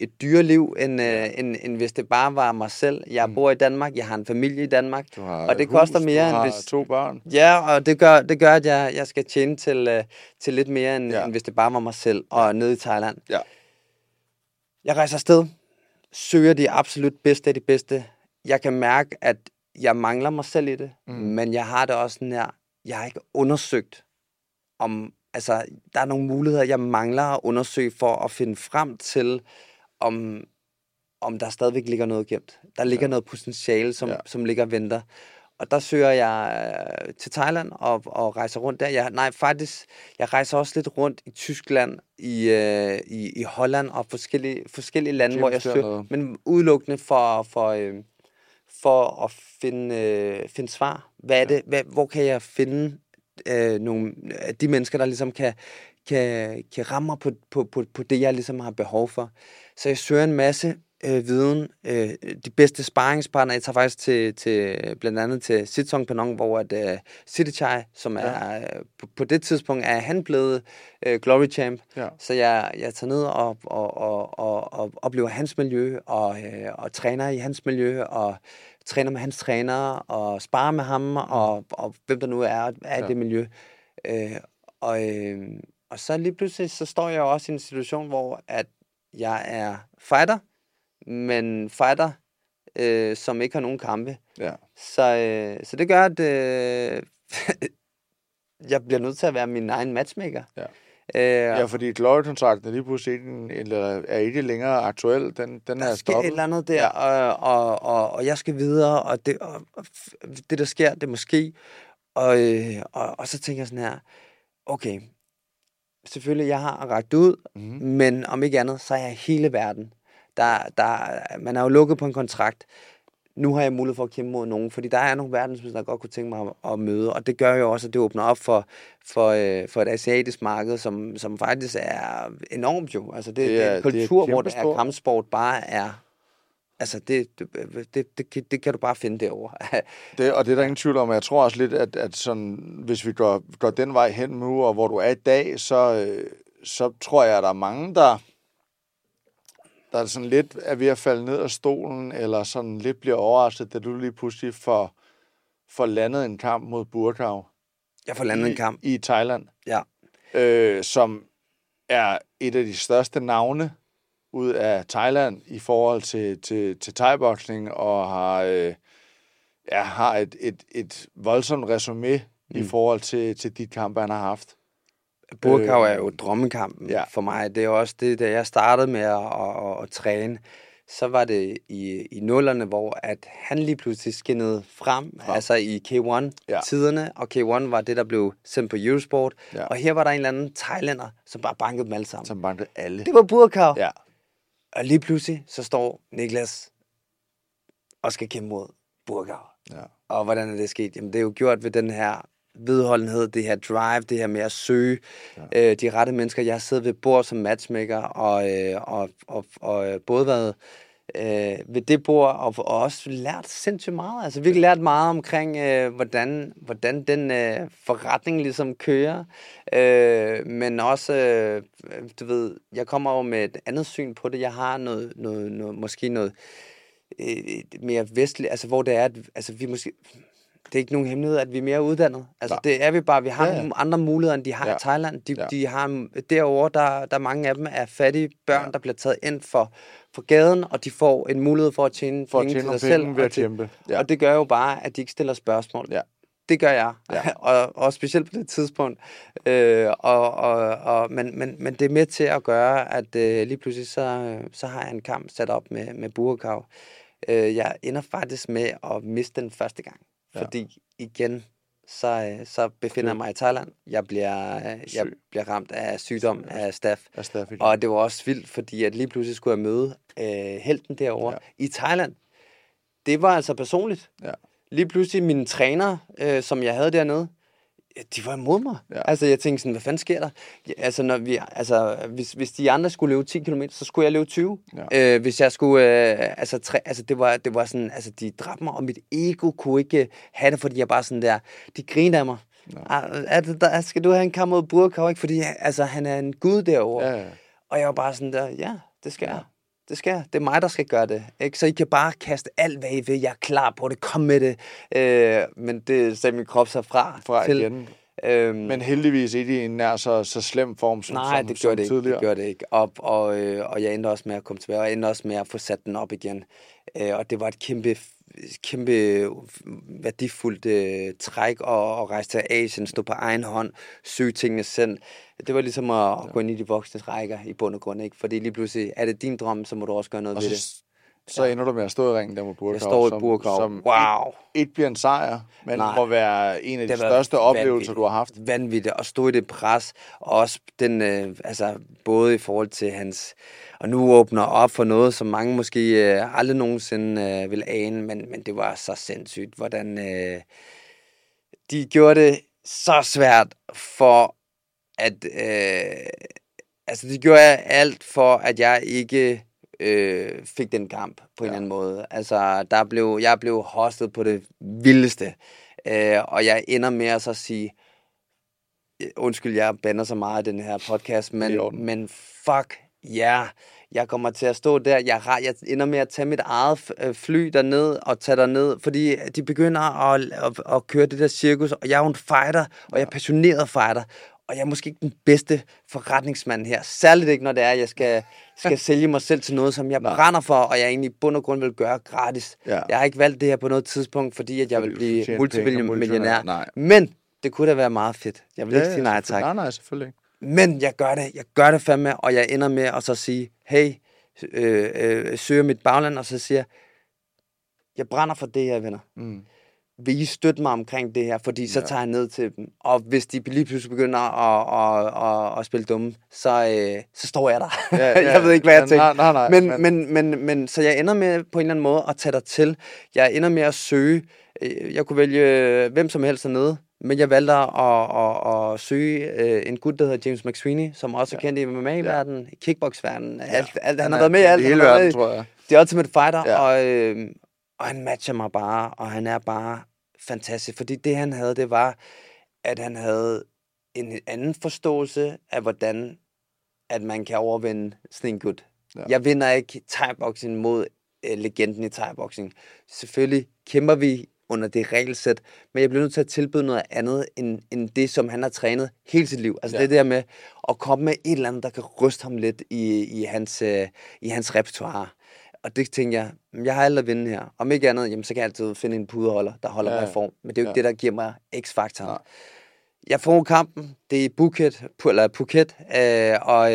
et dyreliv, end hvis det bare var mig selv. Jeg bor i Danmark, jeg har en familie i Danmark, og det koster mere end hvis 2 børn. Ja, og det gør at jeg skal tjene til lidt mere end hvis det bare var mig selv og nede i Thailand. Ja. Jeg rejser afsted, søger de absolut bedste af de bedste. Jeg kan mærke, at jeg mangler mig selv i det, men jeg har det også sådan her, jeg har ikke undersøgt om, altså, der er nogle muligheder, jeg mangler at undersøge for at finde frem til, om der stadigvæk ligger noget gemt. Der ligger noget potentiale, som ligger og venter. Og der søger jeg til Thailand og rejser rundt der. Jeg rejser også lidt rundt i Tyskland, i Holland og forskellige lande, hvor jeg søger, men udelukkende for at finde svar. Hvad er det? Hvor kan jeg finde nogle af de mennesker, der ligesom kan ramme mig på det, jeg ligesom har behov for? Så jeg søger en masse viden. De bedste sparringspartnere. Jeg tager faktisk til blandt andet til Sitsongpeenong, hvor Siddichai, som er på det tidspunkt, er han blevet Glory Champ. Ja. Så jeg tager ned og oplever hans miljø, og træner i hans miljø, og træner med hans trænere, og sparer med ham, og hvem der nu er i det miljø. Og så lige pludselig, så står jeg også i en situation, hvor at jeg er fighter, men fighter, som ikke har nogen kampe. Ja. Så det gør, at jeg bliver nødt til at være min egen matchmaker. Ja, fordi Glory-kontrakten er lige pludselig er ikke længere aktuel. Den er stoppet. Der et eller andet der, og jeg skal videre, og det der sker, det måske. Og så tænker jeg sådan her, okay, selvfølgelig, jeg har rakt ud, men om ikke andet, så er jeg hele verden. Man er jo lukket på en kontrakt. Nu har jeg mulighed for at kæmpe mod nogen, fordi der er nogle verdensmestre, der godt kunne tænke mig at møde, og det gør jo også, at det åbner op for et asiatisk marked, som faktisk er enormt jo. Altså det er en kultur, hvor det er kampsport bare er... Altså, det kan du bare finde derovre. Og det er der ingen tvivl om. Jeg tror også lidt, at sådan, hvis vi går den vej hen nu, og hvor du er i dag, så tror jeg, at der er mange, der sådan lidt er ved at falde ned af stolen, eller sådan lidt bliver overrasket, da du lige pludselig får landet en kamp mod Buakaw. Jeg får landet en kamp. I Thailand. Ja. Som er et af de største navne ud af Thailand i forhold til thai-boksning, og har et voldsomt resume i forhold til de kampe, han har haft. Buakaw er jo drømmekampen for mig. Det er også det, da jeg startede med at træne, så var det i nullerne, hvor at han lige pludselig skinnede frem, altså i K1-tiderne, og K1 var det, der blev sendt på Eurosport, og her var der en eller anden thailander, som bare bankede dem alle sammen. Som bankede alle. Det var Buakaw. Ja. Og lige pludselig, så står Niclas og skal kæmpe mod Buakaw. Ja. Og hvordan er det sket? Jamen, det er jo gjort ved den her vedholdenhed, det her drive, det her med at søge de rette mennesker. Jeg har siddet ved bord som matchmaker og både været ved det bord og også lært sindssygt meget. Altså virkelig lært meget omkring, hvordan den forretning ligesom kører. Men også, du ved, jeg kommer over med et andet syn på det. Jeg har noget mere vestligt, altså hvor det er, altså vi måske... Det er ikke nogen hemmelighed, at vi er mere uddannede. Altså, det er vi bare. Vi har nogle andre muligheder, end de har i Thailand. De har derovre, der mange af dem er fattige børn, der bliver taget ind for gaden, og de får en mulighed for at tjene penge til sig selv. Og det gør jo bare, at de ikke stiller spørgsmål. Ja. Det gør jeg. Ja. og specielt på det tidspunkt. Men det er med til at gøre, at lige pludselig så har jeg en kamp sat op med Buakaw. Jeg ender faktisk med at miste den første gang. Fordi igen, så befinder jeg mig i Thailand. Jeg bliver ramt af sygdom, af staf. Og det var også vildt, fordi at lige pludselig skulle jeg møde helten derovre i Thailand. Det var altså personligt. Ja. Lige pludselig mine trænere, som jeg havde dernede, de var imod mig. Ja. Altså jeg tænkte sådan, hvad fanden sker der? Altså hvis de andre skulle løbe 10 km, så skulle jeg løbe 20. Ja. Hvis jeg skulle det var sådan, altså de dræbte mig, og mit ego kunne ikke have det, fordi jeg bare sådan der, de griner af mig. Der skal du have en kamp mod Buakaw, ikke? Fordi altså han er en gud derovre. Ja. Og jeg var bare sådan der, det skal jeg. Det er mig, der skal gøre det. Ikke? Så I kan bare kaste alt, hvad I vil. Jeg er klar på det. Kom med det. Men det sagde min krop sig fra til. Igen. Men heldigvis ikke i en nær så slem form som tidligere. Nej, det gjorde det ikke. Og jeg endte også med at komme tilbage. Jeg endte også med at få sat den op igen. Og det var et kæmpe værdifuldt træk at rejse til Asien, stå på egen hånd, søge tingene selv. Det var ligesom at gå ind i de voksne rækker i bund og grund, ikke? Fordi lige pludselig er det din drøm, så må du også gøre noget og ved det. Så ender du med at stå i ringen der med Buakaw. Jeg står i Buakaw. Som wow. Ikke bliver en sejr, men må være en af de største oplevelser, du har haft. Vanvittigt at stå i det pres, og også den, både i forhold til hans... Og nu åbner op for noget, som mange måske aldrig nogensinde vil ane, men det var så sindssygt, hvordan de gjorde det så svært for at... de gjorde alt for, at jeg ikke... fik den kamp på en anden måde. Altså, jeg blev hostet på det vildeste. Og jeg ender med at så sige, undskyld, jeg bander så meget i den her podcast, men fuck yeah. Jeg kommer til at stå der. Jeg ender med at tage mit eget fly derned og tage derned, fordi de begynder at køre det der cirkus, og jeg er jo en fighter, og jeg er passioneret fighter. Og jeg er måske ikke den bedste forretningsmand her. Særligt ikke, når det er, at jeg skal sælge mig selv til noget, som jeg brænder for, og jeg egentlig i bund og grund vil gøre gratis. Ja. Jeg har ikke valgt det her på noget tidspunkt, fordi at jeg vil blive multimillionær. Men det kunne da være meget fedt. Jeg vil ikke sige nej tak. Nej, selvfølgelig ikke. Men jeg gør det. Jeg gør det fandme, og jeg ender med at så sige, hey, søger mit bagland, og så siger jeg brænder for det her, venner. vil I støtte mig omkring det her? Fordi så tager jeg ned til dem. Og hvis de lige pludselig begynder at spille dumme, så står jeg der. Jeg ved ikke, hvad jeg tænker. Men så jeg ender med på en eller anden måde at tage dig til. Jeg ender med at søge. Jeg kunne vælge hvem som helst dernede. Men jeg valgte at søge en gut, der hedder James McSweeney, som også er kendt i MMA-verdenen, i kickbox-verdenen. Alt, han har været med i alt. Hele verden, tror jeg. Det er Ultimate Fighter, og han matcher mig bare, og han er bare fantastisk. Fordi det, han havde, det var, at han havde en anden forståelse af, hvordan at man kan overvinde sådan en gut. Ja. Jeg vinder ikke thai-boxing mod legenden i thai-boxing. Selvfølgelig kæmper vi under det regelsæt, men jeg blev nødt til at tilbyde noget andet, end det, som han har trænet hele sit liv. Altså det der med at komme med et eller andet, der kan ryste ham lidt i hans repertoire. Og det tænkte jeg har alt at vinde her. Om ikke andet, jamen, så kan jeg altid finde en pudeholder, der holder mig i form. Men det er jo ikke det, der giver mig x-faktoren. Ja. Jeg får kampen, det er Phuket, og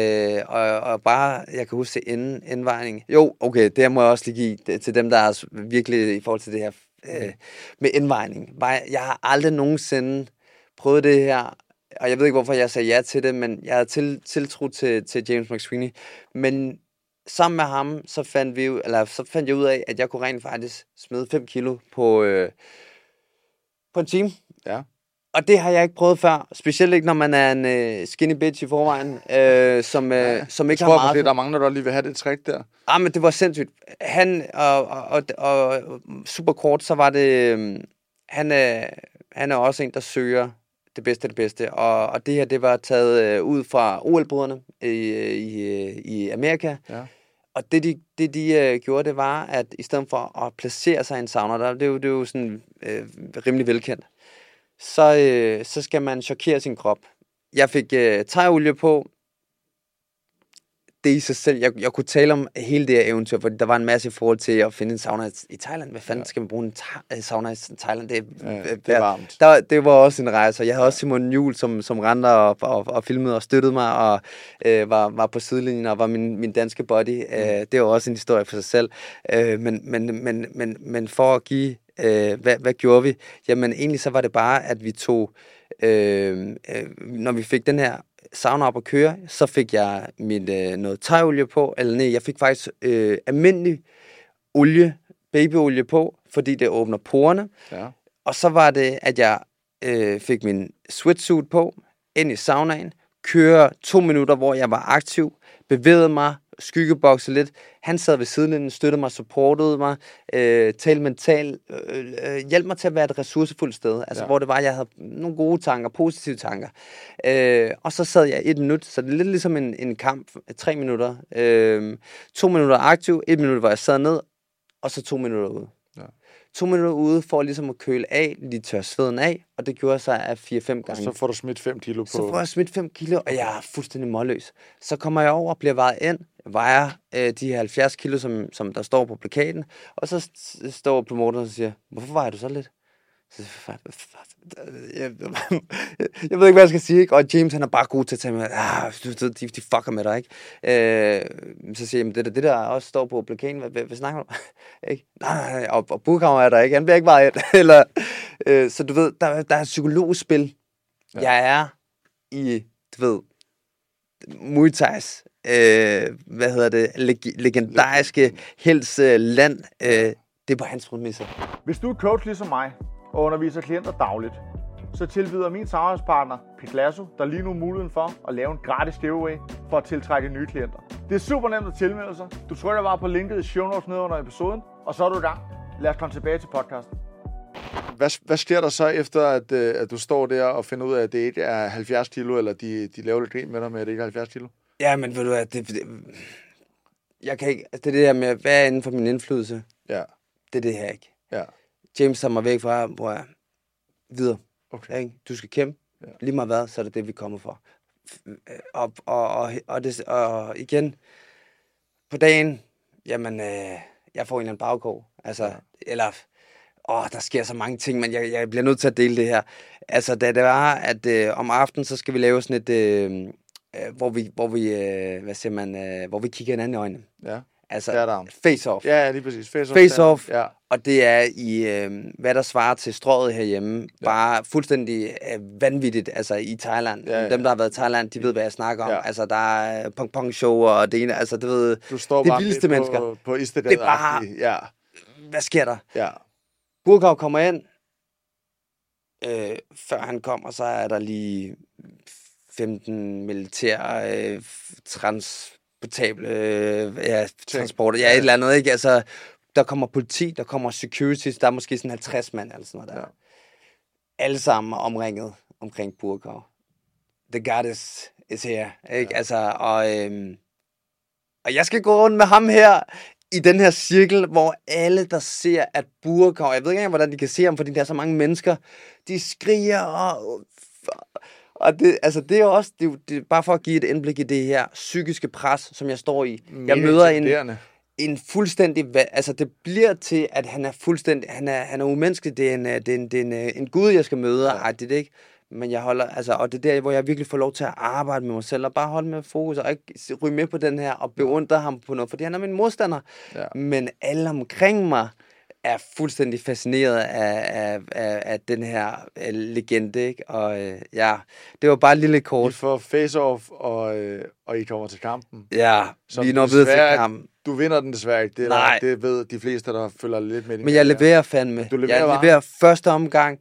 bare, jeg kan huske inden indvejningen. Jo, okay, det må jeg også lige give til dem, der er virkelig i forhold til det her med indvejning. Jeg har aldrig nogensinde prøvet det her, og jeg ved ikke, hvorfor jeg sagde ja til det, men jeg havde tiltro til James McSweeney. Men sammen med ham, så fandt jeg ud af, at jeg kunne rent faktisk smide 5 kilo på en time. Ja. Og det har jeg ikke prøvet før. Specielt ikke, når man er en skinny bitch i forvejen, som ikke har meget. Jeg tror, der mangler der lige vil have det trick der. Ah, men det var sindssygt. Han og super kort, så var det... Han er også en, der søger det bedste af det bedste. Og det her, det var taget ud fra OL-brødrene i Amerika. Ja. Og det de gjorde, det var, at i stedet for at placere sig i en sauna, det er jo sådan rimelig velkendt, så skal man chokere sin krop. Jeg fik thai-olie på. Det i sig selv. Jeg kunne tale om hele det her eventyr, fordi der var en masse i forhold til at finde en sauna i Thailand. Hvad fanden skal man bruge en sauna i Thailand? Det er varmt. Det var også en rejse, og jeg havde også Simon Juhl, som rendte og filmede og støttede mig, og var på sidelinjen og var min danske buddy. Det var også en historie for sig selv. Men for at give... Hvad gjorde vi? Jamen egentlig så var det bare, at vi tog... når vi fik den her sauna op at køre, så fik jeg noget thaiolie på. Eller nej, jeg fik faktisk almindelig olie, babyolie på, fordi det åbner porerne. Ja. Og så var det, at jeg fik min sweatsuit på, ind i saunaen, kører 2 minutter, hvor jeg var aktiv, bevægede mig, skyggebokse lidt. Han sad ved sidelinjen, støttede mig, supportede mig, talte mentalt, hjalp mig til at være et ressourcefuldt sted, altså hvor det var, jeg havde nogle gode tanker, positive tanker. Og så sad jeg 1 minut, så det er lidt ligesom en kamp, 3 minutter. 2 minutter aktiv, 1 minut, hvor jeg sad ned, og så 2 minutter ude. Ja. 2 minutter ude for ligesom at køle af, lige tør sveden af, og det gjorde sig af 4-5 gange. Og så får du smidt 5 kilo på. Så får jeg smidt 5 kilo, og jeg er fuldstændig målløs. Så kommer jeg over og bliver vejet ind, vejer de 70 kilo, som der står på plakaten, og så står promotoren og siger, hvorfor vejer du så lidt? Så jeg ved ikke, hvad jeg skal sige, ikke? Og James, han er bare god til at tage med, de fucker med dig, ikke? Så siger jeg, det der også står på plakaten, hvad snakker du? Ikke? Nej, og Buakaw er der ikke, han bliver ikke vejet. Eller, så du ved, der er et psykologspil. Ja. Jeg er i, du ved, Muay Thais, legendariske helseland. Det er på hans præmisser. Hvis du er coach ligesom mig og underviser klienter dagligt, så tilbyder min samarbejdspartner Piclaso, der lige nu muligheden for at lave en gratis giveaway for at tiltrække nye klienter. Det er super nemt at tilmelde sig. Du trykker bare på linket i show notes nede under episoden, og så er du i gang. Lad os komme tilbage til podcasten. Hvad sker der så efter, at du står der og finder ud af, at det ikke er 70 kilo, eller de laver lidt grin med dig med, at det ikke er 70 kilo? Ja, men ved du hvad, jeg kan ikke, det er det her med, hvad er inden for min indflydelse? Ja. Det her ikke. Ja. James tager mig væk fra, hvor jeg videre. Okay. Ikke? Du skal kæmpe. Ja. Lige meget hvad, så er det det, vi kommer for. Og igen, på dagen, jamen, jeg får en eller anden bagkog. Altså, eller... der sker så mange ting, men jeg bliver nødt til at dele det her. Altså, da det var, at om aftenen, så skal vi lave sådan et, hvor vi kigger hinanden i øjnene. Ja. Altså, det er der. Face-off. Ja, lige præcis. Face-off. Ja. Og det er i, hvad der svarer til strøget herhjemme, ja. Bare fuldstændig vanvittigt, altså i Thailand. Ja, ja. Dem, der har været i Thailand, de ved, hvad jeg snakker om. Ja. Altså, der er pong-pong-show og det ene, altså, det ved, du står det bare vildeste mennesker. På Istedgade. Det er bare, ja. Hvad sker der? Ja. Buakaw kommer ind, før han kommer, så er der lige 15 militære transporter, ja, et eller andet, ikke? Altså, der kommer politi, der kommer security, der er måske sådan 50 mand, eller sådan noget der. Ja. Alle sammen er omringet omkring Buakaw. The goddess is here, ikke? Ja. Altså, og jeg skal gå rundt med ham her, i den her cirkel, hvor alle, der ser, at Buakaw, jeg ved ikke engang, hvordan de kan se ham, fordi der er så mange mennesker, de skriger, og det, altså, det er også, det er bare for at give et indblik i det her psykiske pres, som jeg står i. Jeg møder en fuldstændig, altså det bliver til, at han er fuldstændig, han er umenneskelig, det er en gud, jeg skal møde, ja. Ej, det er ikke. Men jeg holder, altså, og det er der, hvor jeg virkelig får lov til at arbejde med mig selv, og bare holde med fokus, og ikke ryge med på den her, og beundre ham på noget, fordi han er min modstander. Ja. Men alle omkring mig er fuldstændig fascineret af den her legende, ikke? Og ja, det var bare et lille kort. I får face-off, og I kommer til kampen. Ja, vi når videre til kampen. Du vinder den desværre ikke, det ved de fleste, der følger lidt med. Men jeg leverer fandme. Jeg leverer første omgang,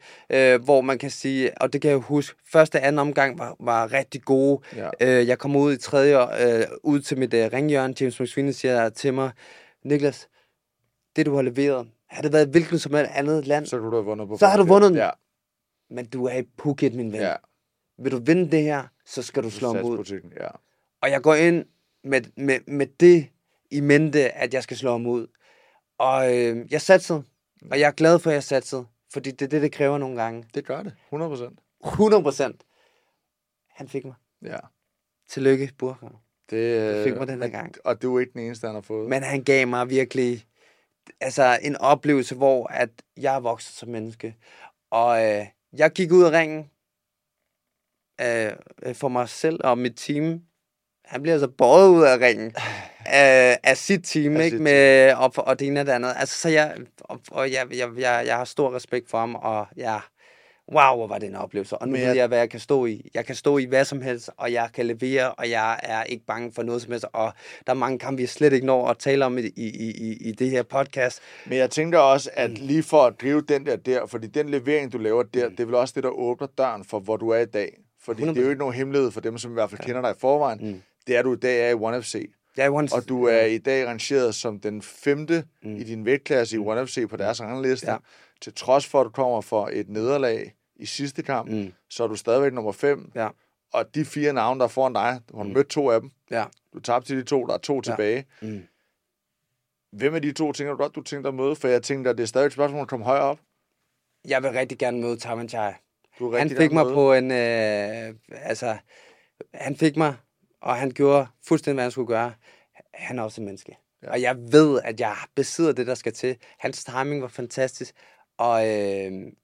hvor man kan sige, og det kan jeg huske, første og anden omgang var rigtig gode. Ja. Jeg kom ud i tredje, ud til mit ringhjørne. James McSweeney siger til mig, Niclas, det du har leveret, har det været hvilken som helst andet land, så, har du vundet den. Ja. Men du er i Phuket, min ven. Ja. Vil du vinde det her, så skal du slå ham ud. Ja. Og jeg går ind med det, i mente, at jeg skal slå ham ud. Og jeg satsede, og jeg er glad for, at jeg satsede, fordi det er det, det kræver nogle gange. Det gør det, 100%. Han fik mig. Ja. Tillykke, Buakaw. Det fik mig den her gang. Og det er jo ikke den eneste, han har fået. Men han gav mig virkelig altså en oplevelse, hvor at jeg er vokset som menneske. Og jeg gik ud af ringen for mig selv og mit team. Han bliver altså båret ud af ringen. Af sit team, af ikke? Sit med, team. Og det ene og det andet. Altså, så jeg har stor respekt for ham, og jeg, wow, hvor var det en oplevelse. Og nu ved jeg, hvad jeg kan stå i. Jeg kan stå i hvad som helst, og jeg kan levere, og jeg er ikke bange for noget som helst. Og der er mange kampe, vi slet ikke når at tale om i det her podcast. Men jeg tænker også, at lige for at drive den der, fordi den levering, du laver der, det er vel også det, der åbner døren for, hvor du er i dag. Fordi 100%. Det er jo ikke nogen hemmelighed for dem, som i hvert fald kender dig i forvejen. Mm. Det er du i dag er i One FC. Ja, og du er i dag rangeret som den 5. i din vægtklasse i One FC på deres rangliste. Ja. Til trods for, at du kommer for et nederlag i sidste kamp, så er du stadigvæk nummer 5. Ja. Og de 4 navne, der er foran dig, du har mødt 2 af dem. Ja. Du tabte til de 2, der er 2 tilbage. Mm. Hvem af de 2 tænker du godt, du tænker at møde? For jeg tænker, at det er stadig et spørgsmål at komme højere op. Jeg vil rigtig gerne møde Tawanchai. Han fik mig på en... han fik mig... Og han gjorde fuldstændig, hvad han skulle gøre. Han er også et menneske. Ja. Og jeg ved, at jeg besidder det, der skal til. Hans timing var fantastisk. Og han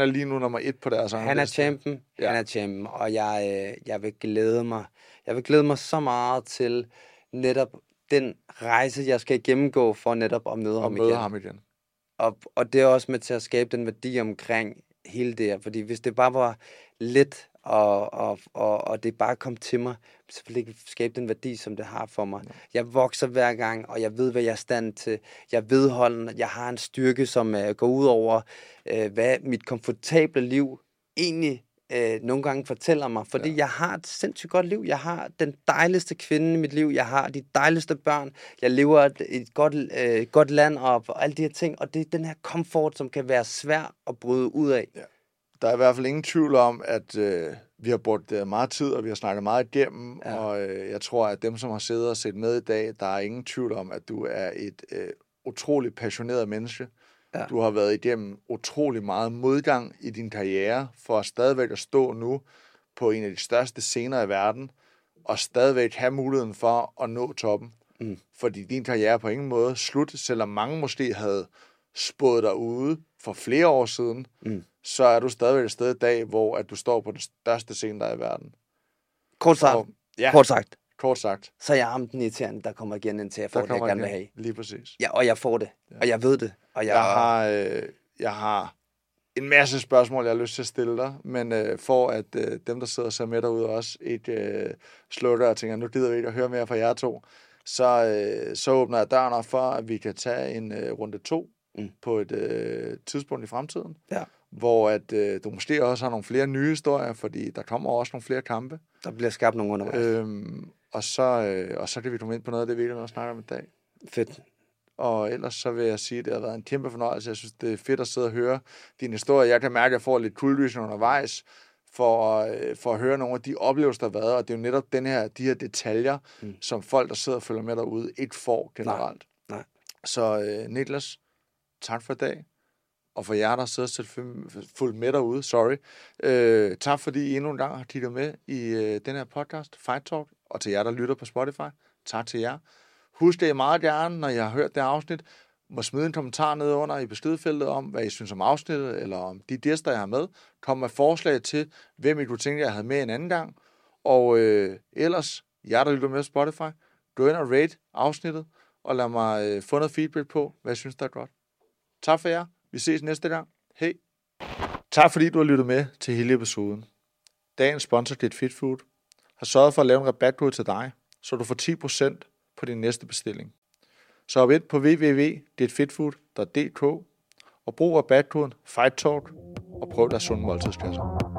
er lige nu nummer 1 på deres rangliste. Han er champion. Ja. Han er champion. Og jeg vil glæde mig. Jeg vil glæde mig så meget til netop den rejse, jeg skal gennemgå for netop at møde ham igen. Og det er også med til at skabe den værdi omkring hele det her. Fordi hvis det bare var lidt... Og det bare kom til mig, så vil det ikke skabe den værdi, som det har for mig. Ja. Jeg vokser hver gang, og jeg ved, hvad jeg er stand til. Jeg er vedholden, jeg har en styrke, som går ud over, hvad mit komfortable liv egentlig nogle gange fortæller mig. Fordi jeg har et sindssygt godt liv. Jeg har den dejligste kvinde i mit liv. Jeg har de dejligste børn. Jeg lever et godt land og alle de her ting. Og det er den her komfort, som kan være svær at bryde ud af. Ja. Der er i hvert fald ingen tvivl om, at vi har brugt meget tid, og vi har snakket meget igennem, og jeg tror, at dem, som har siddet og set med i dag, der er ingen tvivl om, at du er et utroligt passioneret menneske. Ja. Du har været igennem utrolig meget modgang i din karriere, for stadigvæk at stå nu på en af de største scener i verden, og stadigvæk have muligheden for at nå toppen. Mm. Fordi din karriere på ingen måde slut, selvom mange måske havde spået dig ude for flere år siden, så er du stadigvæk et sted i dag, hvor at du står på den største scene, der er i verden. Kort sagt. Kort sagt. Så jeg er ham den irriterende, der kommer igen indtil jeg får det, jeg gerne vil have. Lige præcis. Ja, og jeg får det. Ja. Og jeg ved det. Og jeg har en masse spørgsmål, jeg har lyst til at stille dig, men for at dem, der sidder og ser med derude også, ikke slukker og tænker, nu gider vi ikke at høre mere fra jer to, så åbner jeg døren op for, at vi kan tage en runde 2 på et tidspunkt i fremtiden, ja. Hvor at, du måske også har nogle flere nye historier, fordi der kommer også nogle flere kampe. Der bliver skabt nogle undervejs. Og så kan vi komme ind på noget af det, vi ikke også snakker om i dag. Fedt. Og ellers så vil jeg sige, at det har været en kæmpe fornøjelse. Jeg synes, det er fedt at sidde og høre din historie. Jeg kan mærke, at jeg får lidt kuldlysning undervejs for at høre nogle af de oplevelser, der har været. Og det er jo netop de her detaljer, som folk, der sidder og følger med derude, ikke får generelt. Nej. Så Niclas, tak for i dag. Og for jer, der sidder fuldt med derude, tak fordi I endnu en gang har kigget med i den her podcast, Fight Talk. Og til jer, der lytter på Spotify, tak til jer. Husk det meget gerne, når I har hørt det afsnit, må smide en kommentar ned under i beskedfeltet om, hvad I synes om afsnittet, eller om de gæster, jeg har med. Kom med forslag til, hvem I kunne tænke, jeg havde med en anden gang. Og ellers, jer der lytter med Spotify, gå ind og rate afsnittet, og lad mig få noget feedback på, hvad I synes, der er godt. Tak for jer. Vi ses næste gang. Hej. Tak fordi du har lyttet med til hele episoden. Dagens sponsor, Get Fit Food, har sørget for at lave en rabatkode til dig, så du får 10% på din næste bestilling. Så hop ind på www.getfitfood.dk og brug rabatkoden FIGHTTALK og prøv deres sunde måltidskasser.